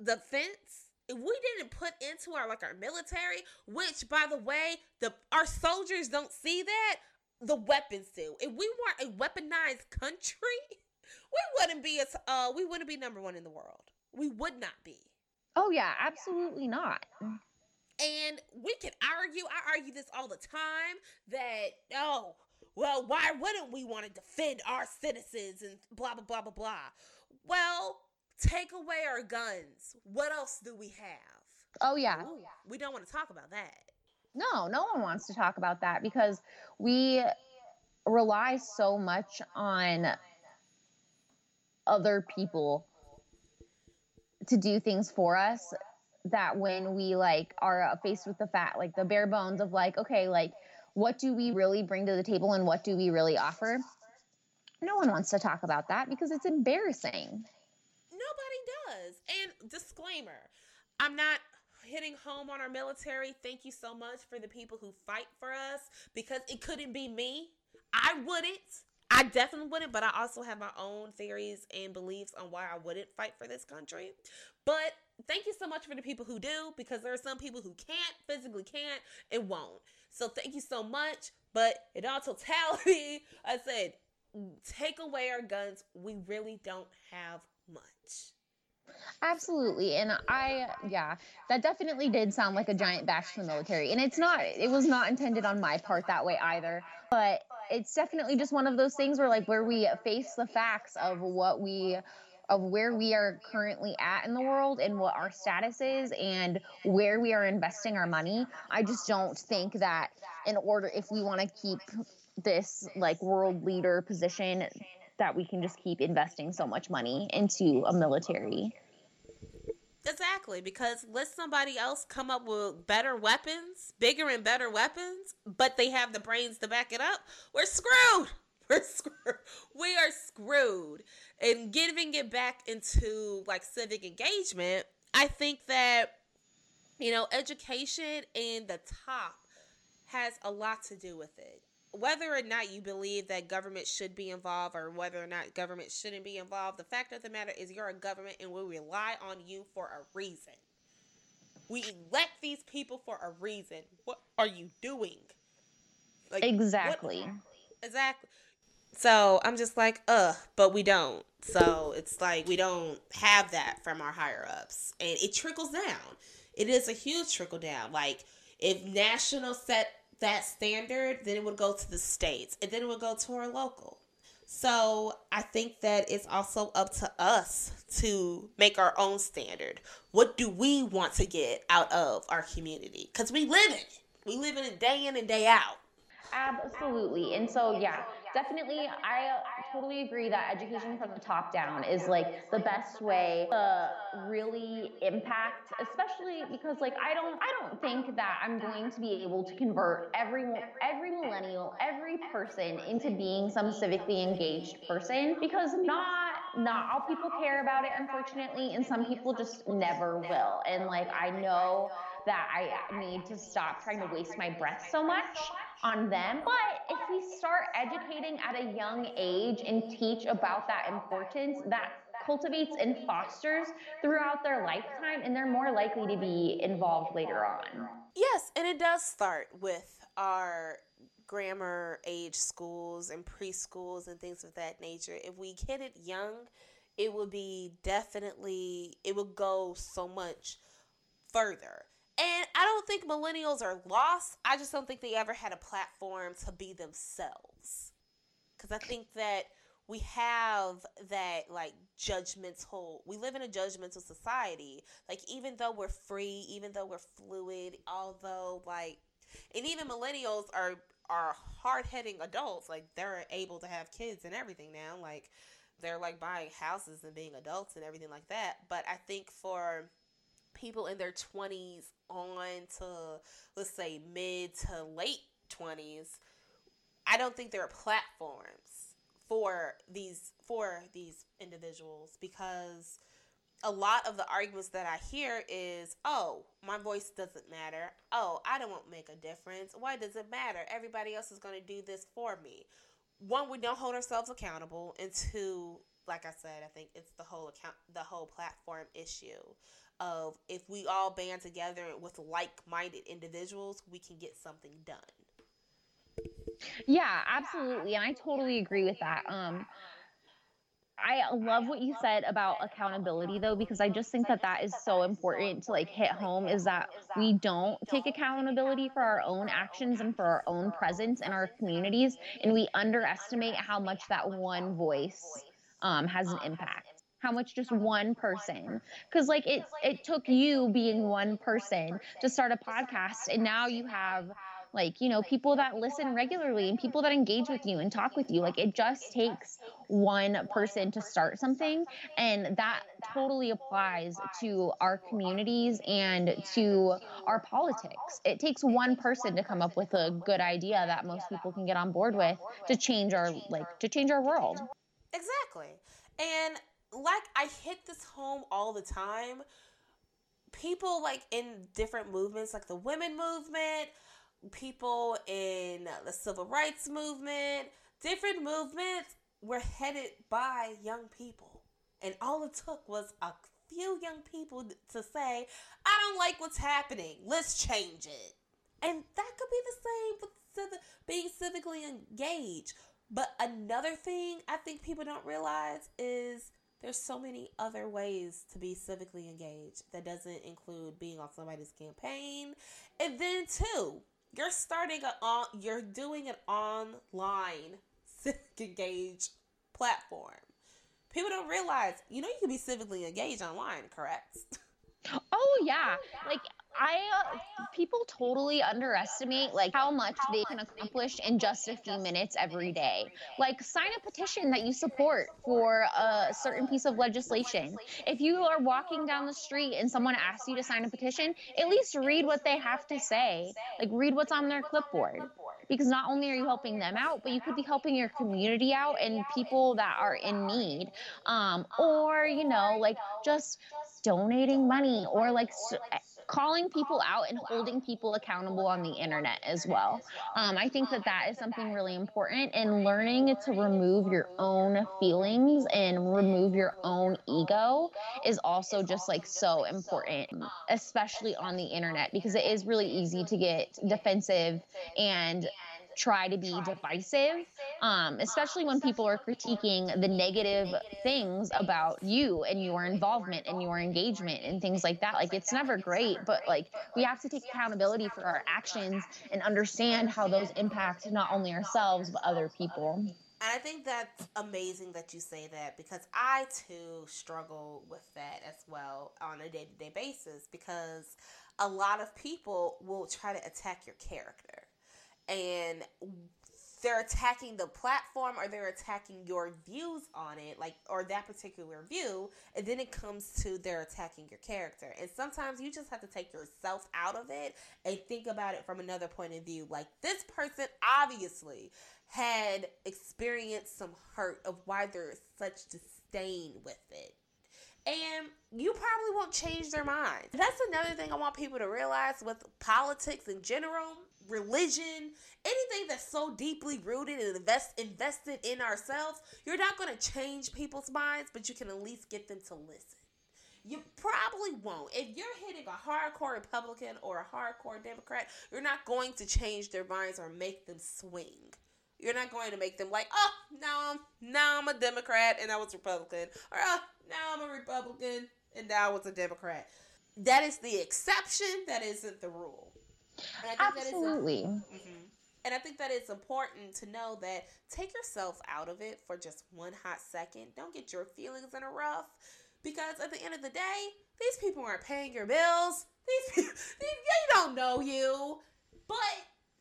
defense, if we didn't put into our, like, our military, which, by the way, the our soldiers don't see that, the weapons do. If we weren't a weaponized country, we wouldn't be as, uh we wouldn't be number one in the world. We would not be. Oh yeah, absolutely not. And we can argue, I argue this all the time, that, oh, well, why wouldn't we want to defend our citizens and blah, blah, blah, blah, blah. Well, take away our guns. What else do we have? Oh, yeah. Ooh, we don't want to talk about that. No, no one wants to talk about that because we rely so much on other people to do things for us that when we like are faced with the fact, like the bare bones of like, okay, like what do we really bring to the table and what do we really offer? No one wants to talk about that because it's embarrassing. Nobody does. And disclaimer, I'm not hitting home on our military. Thank you so much for the people who fight for us because it couldn't be me. I wouldn't. I definitely wouldn't, but I also have my own theories and beliefs on why I wouldn't fight for this country. But thank you so much for the people who do, because there are some people who can't, physically can't, and won't. So thank you so much. But in all totality, I said, take away our guns. We really don't have much. Absolutely. And I, yeah, that definitely did sound like a giant bash to the military. And it's not, it was not intended on my part that way either. But it's definitely just one of those things where like, where we face the facts of what we, of where we are currently at in the world and what our status is and where we are investing our money. I just don't think that in order, if we want to keep this like world leader position, that we can just keep investing so much money into a military. Exactly, because let somebody else come up with better weapons, bigger and better weapons, but they have the brains to back it up. We're screwed. We're screwed. We are screwed. And giving it back into like civic engagement, I think that, you know, education in the top has a lot to do with it. Whether or not you believe that government should be involved or whether or not government shouldn't be involved, the fact of the matter is you're a government and we rely on you for a reason. We elect these people for a reason. What are you doing? Like, exactly. What, exactly. So I'm just like, ugh, but we don't. So it's like we don't have that from our higher ups. And it trickles down. It is a huge trickle down. Like if national set that standard, then it would go to the states and then it would go to our local. So I think that it's also up to us to make our own standard. What do we want to get out of our community? Because we live in it. We live in it day in and day out. Absolutely. And so, yeah, definitely. I totally agree that education from the top down is like the best way to really impact, especially because like, I don't, I don't think that I'm going to be able to convert every, every millennial, every person into being some civically engaged person because not, not all people care about it, unfortunately. And some people just never will. And like, I know that I need to stop trying to waste my breath so much on them. But if we start educating at a young age and teach about that importance, that cultivates and fosters throughout their lifetime, and they're more likely to be involved later on. Yes, and it does start with our grammar age schools and preschools and things of that nature. If we get it young, it will be definitely, it will go so much further. And I don't think millennials are lost. I just don't think they ever had a platform to be themselves. Because I think that we have that, like, judgmental. We live in a judgmental society. Like, even though we're free, even though we're fluid, although, like, and even millennials are, are hard-heading adults. Like, they're able to have kids and everything now. Like, they're, like, buying houses and being adults and everything like that. But I think for people in their twenties on to, let's say, mid to late twenties, I don't think there are platforms for these for these individuals because a lot of the arguments that I hear is, oh, my voice doesn't matter. Oh, I don't want to make a difference. Why does it matter? Everybody else is going to do this for me. One, we don't hold ourselves accountable. And two, like I said, I think it's the whole account, the whole platform issue of if we all band together with like-minded individuals, we can get something done. Yeah, absolutely. And I totally agree with that. Um, I love what you said about accountability, though, because I just think that that is so important to like hit home, is that we don't take accountability for our own actions and for our own presence in our communities. And we underestimate how much that one voice um, has an impact, how much just one person, because like it, it took you being one person to start a podcast. And now you have like, you know, people that listen regularly and people that engage with you and talk with you. Like, it just takes one person to start something. And that totally applies to our communities and to our politics. It takes one person to come up with a good idea that most people can get on board with to change our, like, to change our world. Exactly. And like, I hit this home all the time. People like in different movements, like the women movement, people in the civil rights movement, different movements were headed by young people. And all it took was a few young people to say, I don't like what's happening. Let's change it. And that could be the same with being civically engaged. But another thing I think people don't realize is there's so many other ways to be civically engaged that doesn't include being on somebody's campaign. And then, too, You're starting a on, you're doing an online civic engage platform. People don't realize, you know, you can be civically engaged online, correct? Oh yeah, like I uh, people totally underestimate like how much they can accomplish in just a few minutes every day. Like, sign a petition that you support for a certain piece of legislation. If you are walking down the street and someone asks you to sign a petition, at least read what they have to say. Like, read what's on their clipboard, because not only are you helping them out, but you could be helping your community out and people that are in need. Um, or, you know, like just donating money or like calling people out and holding people accountable on the internet as well. Um, I think that that is something really important, and learning to remove your own feelings and remove your own ego is also just like so important, especially on the internet, because it is really easy to get defensive and try to be divisive, um, especially when people are critiquing the negative things about you and your involvement and your engagement and things like that. Like, it's never great, but like, we have to take accountability for our actions and understand how those impact not only ourselves, but other people. And I think that's amazing that you say that, because I, too, struggle with that as well on a day-to-day basis, because a lot of people will try to attack your character. And they're attacking the platform, or they're attacking your views on it, like, or that particular view. And then it comes to they're attacking your character. And sometimes you just have to take yourself out of it and think about it from another point of view. Like, this person obviously had experienced some hurt of why there's such disdain with it. And you probably won't change their mind. That's another thing I want people to realize with politics in general, religion, anything that's so deeply rooted and invest, invested in ourselves. You're not going to change people's minds, but you can at least get them to listen. You probably won't. If you're hitting a hardcore Republican or a hardcore Democrat, you're not going to change their minds or make them swing. You're not going to make them like, oh, no, now I'm a Democrat and I was Republican. Or, oh, now I'm a Republican and now I was a Democrat. That is the exception. That isn't the rule. And I think Absolutely. That is, mm-hmm. And I think that it's important to know that take yourself out of it for just one hot second. Don't get your feelings in a rough. Because at the end of the day, these people aren't paying your bills. These people, they, they don't know you. But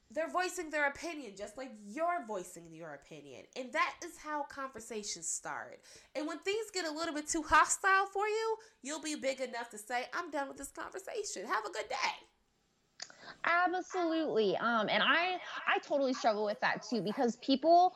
they're voicing their opinion just like you're voicing your opinion. And that is how conversations start. And when things get a little bit too hostile for you, you'll be big enough to say, I'm done with this conversation. Have a good day. Absolutely. Um, and I, I totally struggle with that too, because people...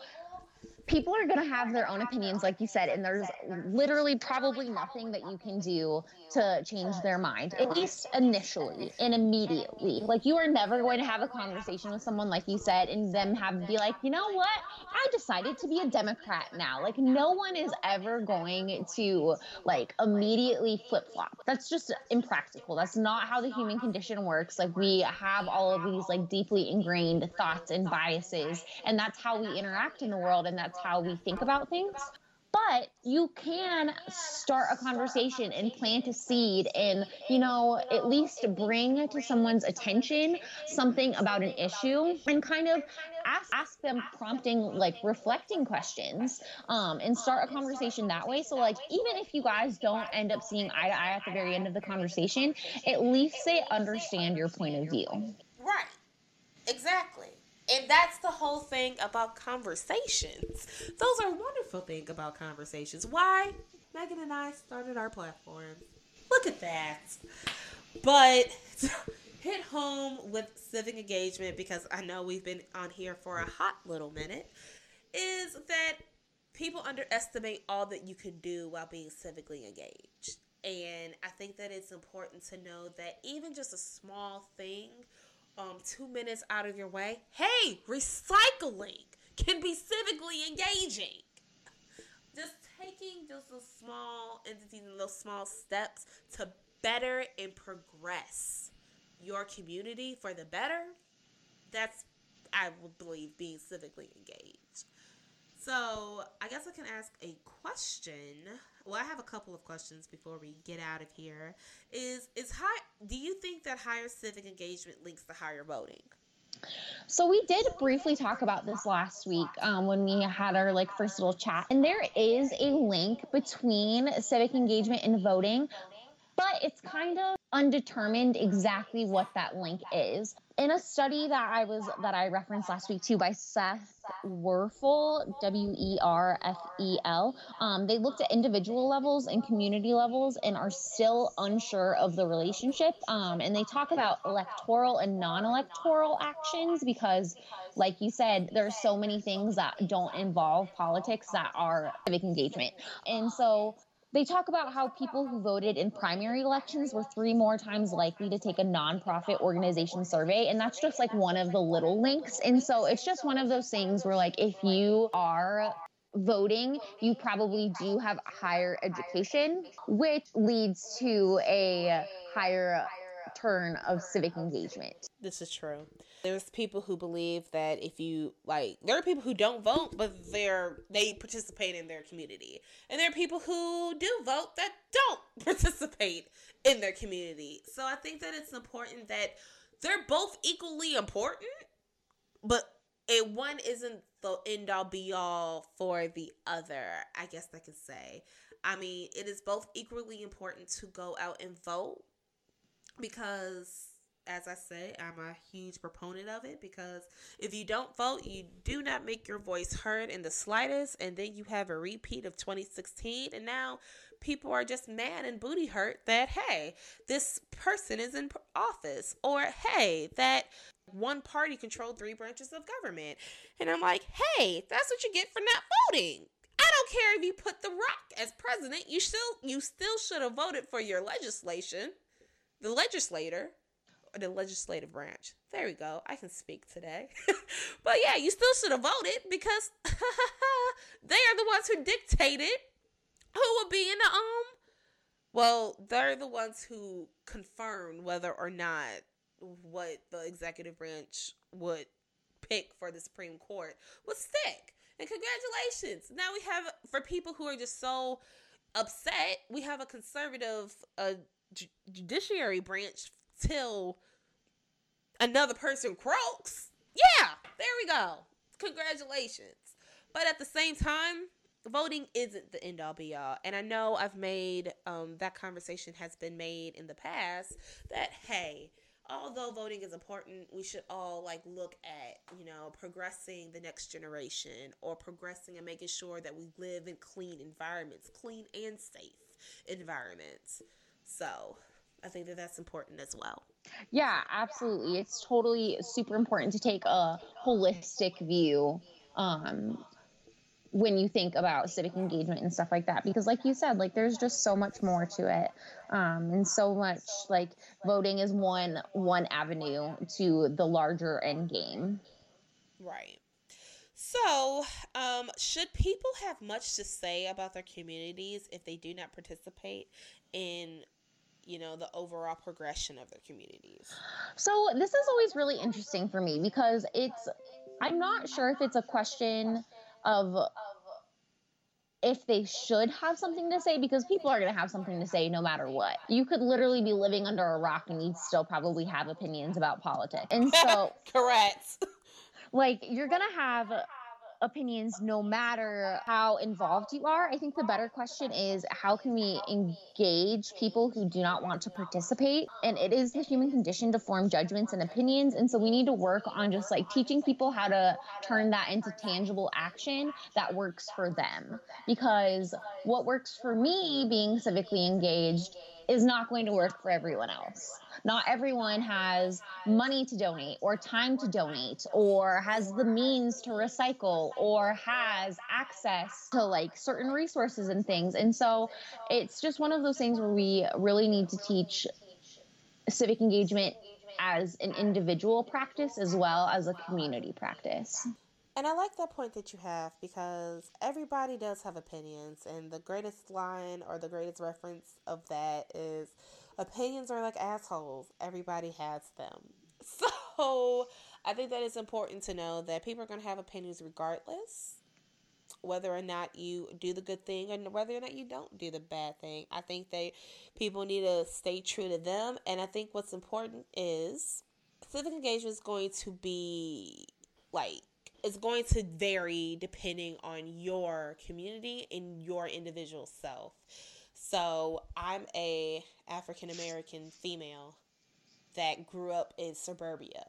People are going to have their own opinions, like you said, and there's literally probably nothing that you can do to change their mind, at least initially and immediately. Like, you are never going to have a conversation with someone, like you said, and them have be like, you know what? I decided to be a Democrat now. Like, no one is ever going to, like, immediately flip-flop. That's just impractical. That's not how the human condition works. Like, we have all of these, like, deeply ingrained thoughts and biases, and that's how we interact in the world, and that's how we think about things. But you can start a conversation and plant a seed and, you know, at least bring to someone's attention something about an issue and kind of ask, ask them prompting, like, reflecting questions um, and start a conversation that way. So, like, even if you guys don't end up seeing eye to eye at the very end of the conversation, at least they understand your point of view. Right. Exactly. And that's the whole thing about conversations. Those are wonderful things about conversations. Why Megan and I started our platform. Look at that. But hit home with civic engagement, because I know we've been on here for a hot little minute, is that people underestimate all that you can do while being civically engaged. And I think that it's important to know that even just a small thing, Um, two minutes out of your way. Hey, recycling can be civically engaging. Just taking just those small entities and those small steps to better and progress your community for the better. That's, I would believe, being civically engaged. So I guess I can ask a question. Well, I have a couple of questions before we get out of here. Is is high, do you think that higher civic engagement links to higher voting? So we did briefly talk about this last week um, when we had our like first little chat. And there is a link between civic engagement and voting, but it's kind of undetermined exactly what that link is. In a study that I was that I referenced last week too by Seth Werfel, W E R F E L, um, they looked at individual levels and community levels and are still unsure of the relationship. Um, and they talk about electoral and non-electoral actions because, like you said, there's so many things that don't involve politics that are civic engagement. And so they talk about how people who voted in primary elections were three more times likely to take a nonprofit organization survey. And that's just like one of the little links. And so it's just one of those things where, like, if you are voting, you probably do have higher education, which leads to a higher turn of civic engagement. This is true. There's people who believe that if you, like, there are people who don't vote, but they're they participate in their community. And there are people who do vote that don't participate in their community. So I think that it's important that they're both equally important, but it, one isn't the end-all be-all for the other, I guess I can say. I mean, it is both equally important to go out and vote, because, as I say, I'm a huge proponent of it, because if you don't vote, you do not make your voice heard in the slightest, and then you have a repeat of twenty sixteen, and now people are just mad and booty hurt that, hey, this person is in office, or, hey, that one party controlled three branches of government. And I'm like, hey, that's what you get for not voting. I don't care if you put The Rock as president, you still, you still should have voted for your legislation, the legislator, the legislative branch. There we go. I can speak today. But yeah, you still should have voted, because they are the ones who dictated who will be in the, um, well, they're the ones who confirmed whether or not what the executive branch would pick for the Supreme Court would stick. And congratulations. Now we have, for people who are just so upset, we have a conservative, uh, judiciary branch till another person croaks. Yeah, there we go. Congratulations. But at the same time, voting isn't the end all be all. And I know I've made, um, that conversation has been made in the past that, hey, although voting is important, we should all, like, look at, you know, progressing the next generation, or progressing and making sure that we live in clean environments, clean and safe environments. So I think that that's important as well. Yeah, absolutely. It's totally super important to take a holistic view um, when you think about civic engagement and stuff like that. Because like you said, like, there's just so much more to it. Um, and so much, like, voting is one one avenue to the larger end game. Right. So, um, should people have much to say about their communities if they do not participate in, you know, the overall progression of their communities? So this is always really interesting for me, because it's, I'm not sure if it's a question of if they should have something to say, because people are going to have something to say no matter what. You could literally be living under a rock and you'd still probably have opinions about politics. And so correct. Like, you're going to have opinions no matter how involved you are. I think the better question is, how can we engage people who do not want to participate? And it is the human condition to form judgments and opinions. And so we need to work on just like teaching people how to turn that into tangible action that works for them. Because what works for me being civically engaged is not going to work for everyone else. Not everyone has money to donate or time to donate or has the means to recycle or has access to like certain resources and things. And so it's just one of those things where we really need to teach civic engagement as an individual practice as well as a community practice. And I like that point that you have, because everybody does have opinions, and the greatest line or the greatest reference of that is, opinions are like assholes. Everybody has them. So I think that it's important to know that people are going to have opinions regardless, whether or not you do the good thing and whether or not you don't do the bad thing. I think that people need to stay true to them. And I think what's important is civic engagement is going to be like, it's going to vary depending on your community and your individual self. So I'm a African American female that grew up in suburbia.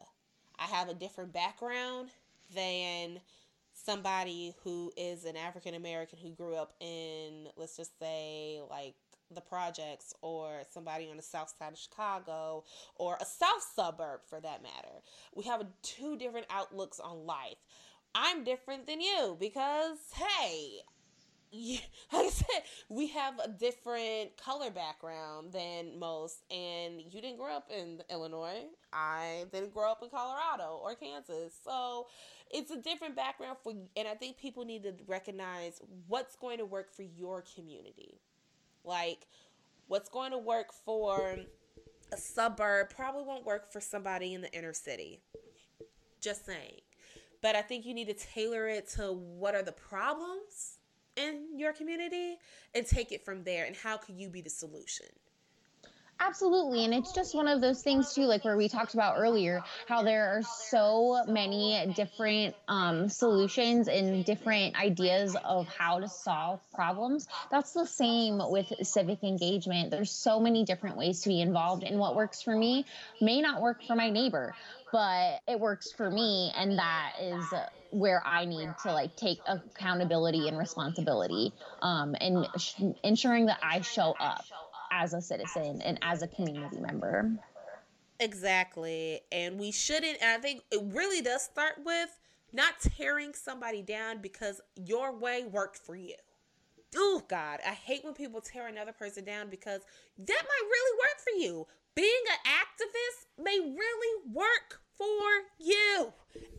I have a different background than somebody who is an African American who grew up in, let's just say, like the projects, or somebody on the south side of Chicago, or a south suburb for that matter. We have two different outlooks on life. I'm different than you because, hey, you, like I said, we have a different color background than most, and you didn't grow up in Illinois. I didn't grow up in Colorado or Kansas. So it's a different background for, and I think people need to recognize what's going to work for your community. Like, what's going to work for a suburb probably won't work for somebody in the inner city. Just saying. But I think you need to tailor it to what are the problems in your community and take it from there. And how can you be the solution? Absolutely. And it's just one of those things too, like where we talked about earlier, how there are so many different um, solutions and different ideas of how to solve problems. That's the same with civic engagement. There's so many different ways to be involved, and what works for me may not work for my neighbor, but it works for me. And that is where I need to like take accountability and responsibility um, and sh- ensuring that I show up as a citizen and as a community member. Exactly. And we shouldn't, and I think it really does start with not tearing somebody down because your way worked for you. Oh God, I hate when people tear another person down because that might really work for you. Being an activist may really work for you,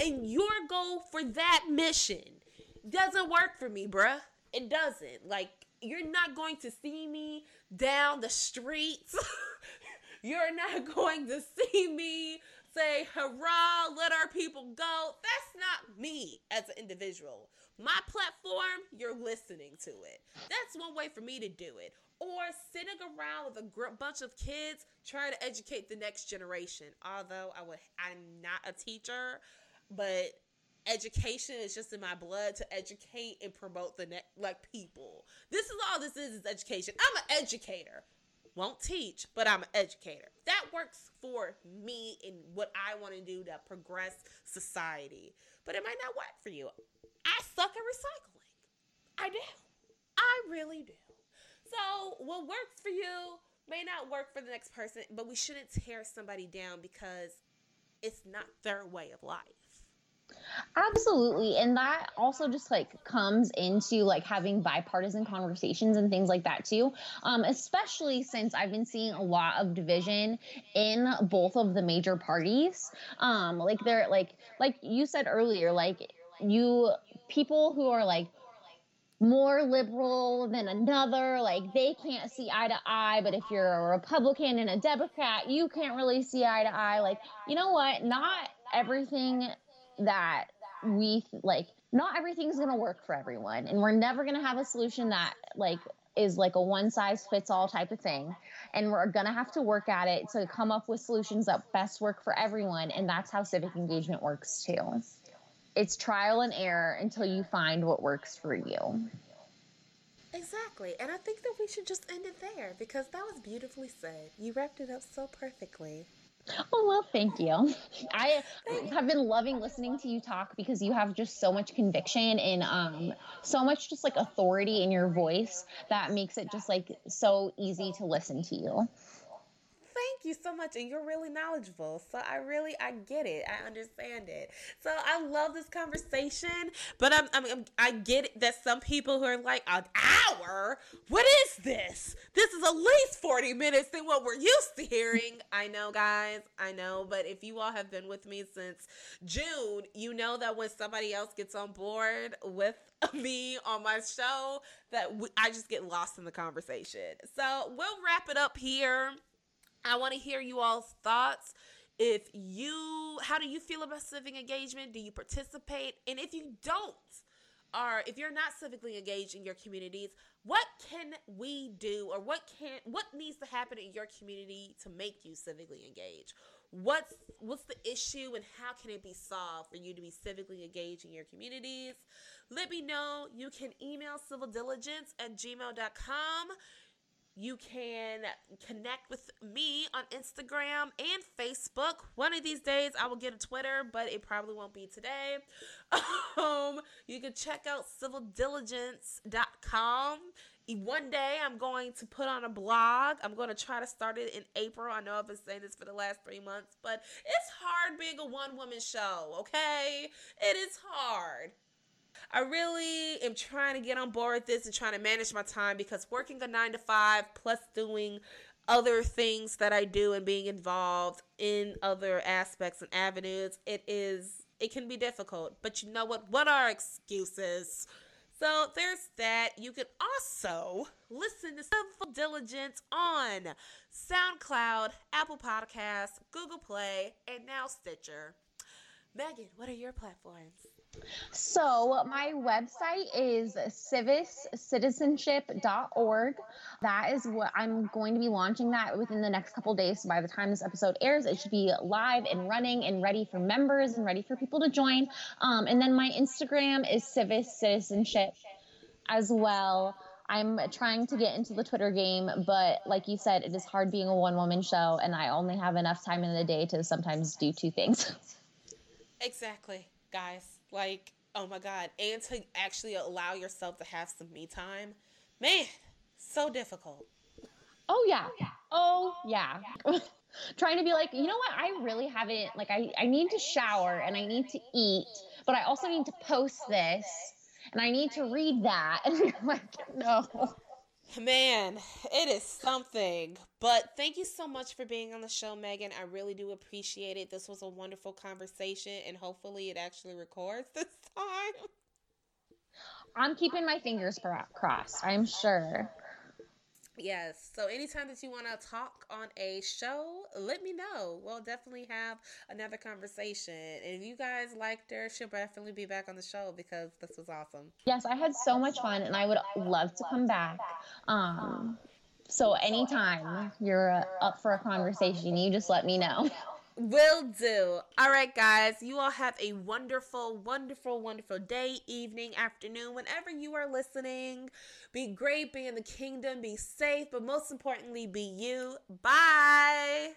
and your goal for that mission doesn't work for me, bruh. It doesn't. Like, you're not going to see me down the streets. You're not going to see me say, hurrah, let our people go. That's not me as an individual. My platform, you're listening to it. That's one way for me to do it. Or sitting around with a gr- bunch of kids trying to educate the next generation. Although I would, I'm not a teacher, but education is just in my blood, to educate and promote the next, like, people. This is all this is, is education. I'm an educator. Won't teach, but I'm an educator. That works for me and what I want to do to progress society. But it might not work for you. I suck at recycling. I do. I really do. So what works for you may not work for the next person, but we shouldn't tear somebody down because it's not their way of life. Absolutely. And that also just like comes into like having bipartisan conversations and things like that too, um, especially since I've been seeing a lot of division in both of the major parties. Um, like they're like like you said earlier, like you people who are like more liberal than another, like they can't see eye to eye, but if you're a Republican and a Democrat, you can't really see eye to eye. Like, you know what? Not everything that we like not everything's going to work for everyone, and we're never going to have a solution that like is like a one size fits all type of thing. And we're going to have to work at it to come up with solutions that best work for everyone. And that's how civic engagement works too. It's trial and error until you find what works for you. Exactly. And I think that we should just end it there because that was beautifully said. You wrapped it up so perfectly. Oh, well, thank you. I thank have been loving listening to you talk because you have just so much conviction and um, so much just like authority in your voice that makes it just like so easy to listen to you. Thank you so much. And you're really knowledgeable. So I really, I get it. I understand it. So I love this conversation, but I'm, I'm, I get it that some people who are like, an hour? What is this? This is at least forty minutes than what we're used to hearing. I know, guys. I know. But if you all have been with me since June, you know that when somebody else gets on board with me on my show, that I just get lost in the conversation. So we'll wrap it up here. I want to hear you all's thoughts. If you, how do you feel about civic engagement? Do you participate? And if you don't, or if you're not civically engaged in your communities, what can we do, or what can, what needs to happen in your community to make you civically engaged? What's, what's the issue and how can it be solved for you to be civically engaged in your communities? Let me know. You can email civildiligence at gmail dot com. You can connect with me on Instagram and Facebook. One of these days, I will get a Twitter, but it probably won't be today. Um, you can check out civil diligence dot com. One day, I'm going to put on a blog. I'm going to try to start it in April. I know I've been saying this for the last three months, but it's hard being a one-woman show, okay? It is hard. I really am trying to get on board with this and trying to manage my time because working a nine to five plus doing other things that I do and being involved in other aspects and avenues, it is, it can be difficult, but you know what? What are excuses? So there's that. You can also listen to Civil Diligence on SoundCloud, Apple Podcasts, Google Play, and now Stitcher. Megan, what are your platforms? So my website is civis citizenship dot org. That is what I'm going to be launching that within the next couple of days. So by the time this episode airs, it should be live and running and ready for members and ready for people to join. Um, and then my Instagram is civiscitizenship as well. I'm trying to get into the Twitter game, but like you said, it is hard being a one-woman show, and I only have enough time in the day to sometimes do two things. Exactly, guys. Like, oh my God. And to actually allow yourself to have some me time. Man, so difficult. Oh yeah. Oh yeah. Trying to be like, you know what? I really haven't, like, I, I need to shower and I need to eat, but I also need to post this and I need to read that. And you're like, no. Man, it is something. But thank you so much for being on the show, Megan. I really do appreciate it. This was a wonderful conversation, and hopefully it actually records this time. I'm keeping my fingers crossed, I'm sure. Yes. So anytime that you want to talk on a show, let me know. We'll definitely have another conversation. And if you guys liked her, she'll definitely be back on the show because this was awesome. Yes, I had so much fun and I would love to come back. Um, so anytime you're up for a conversation, you just let me know. Will do. All right, guys. You all have a wonderful, wonderful, wonderful day, evening, afternoon, whenever you are listening. Be great, be in the kingdom, be safe, but most importantly, be you. Bye.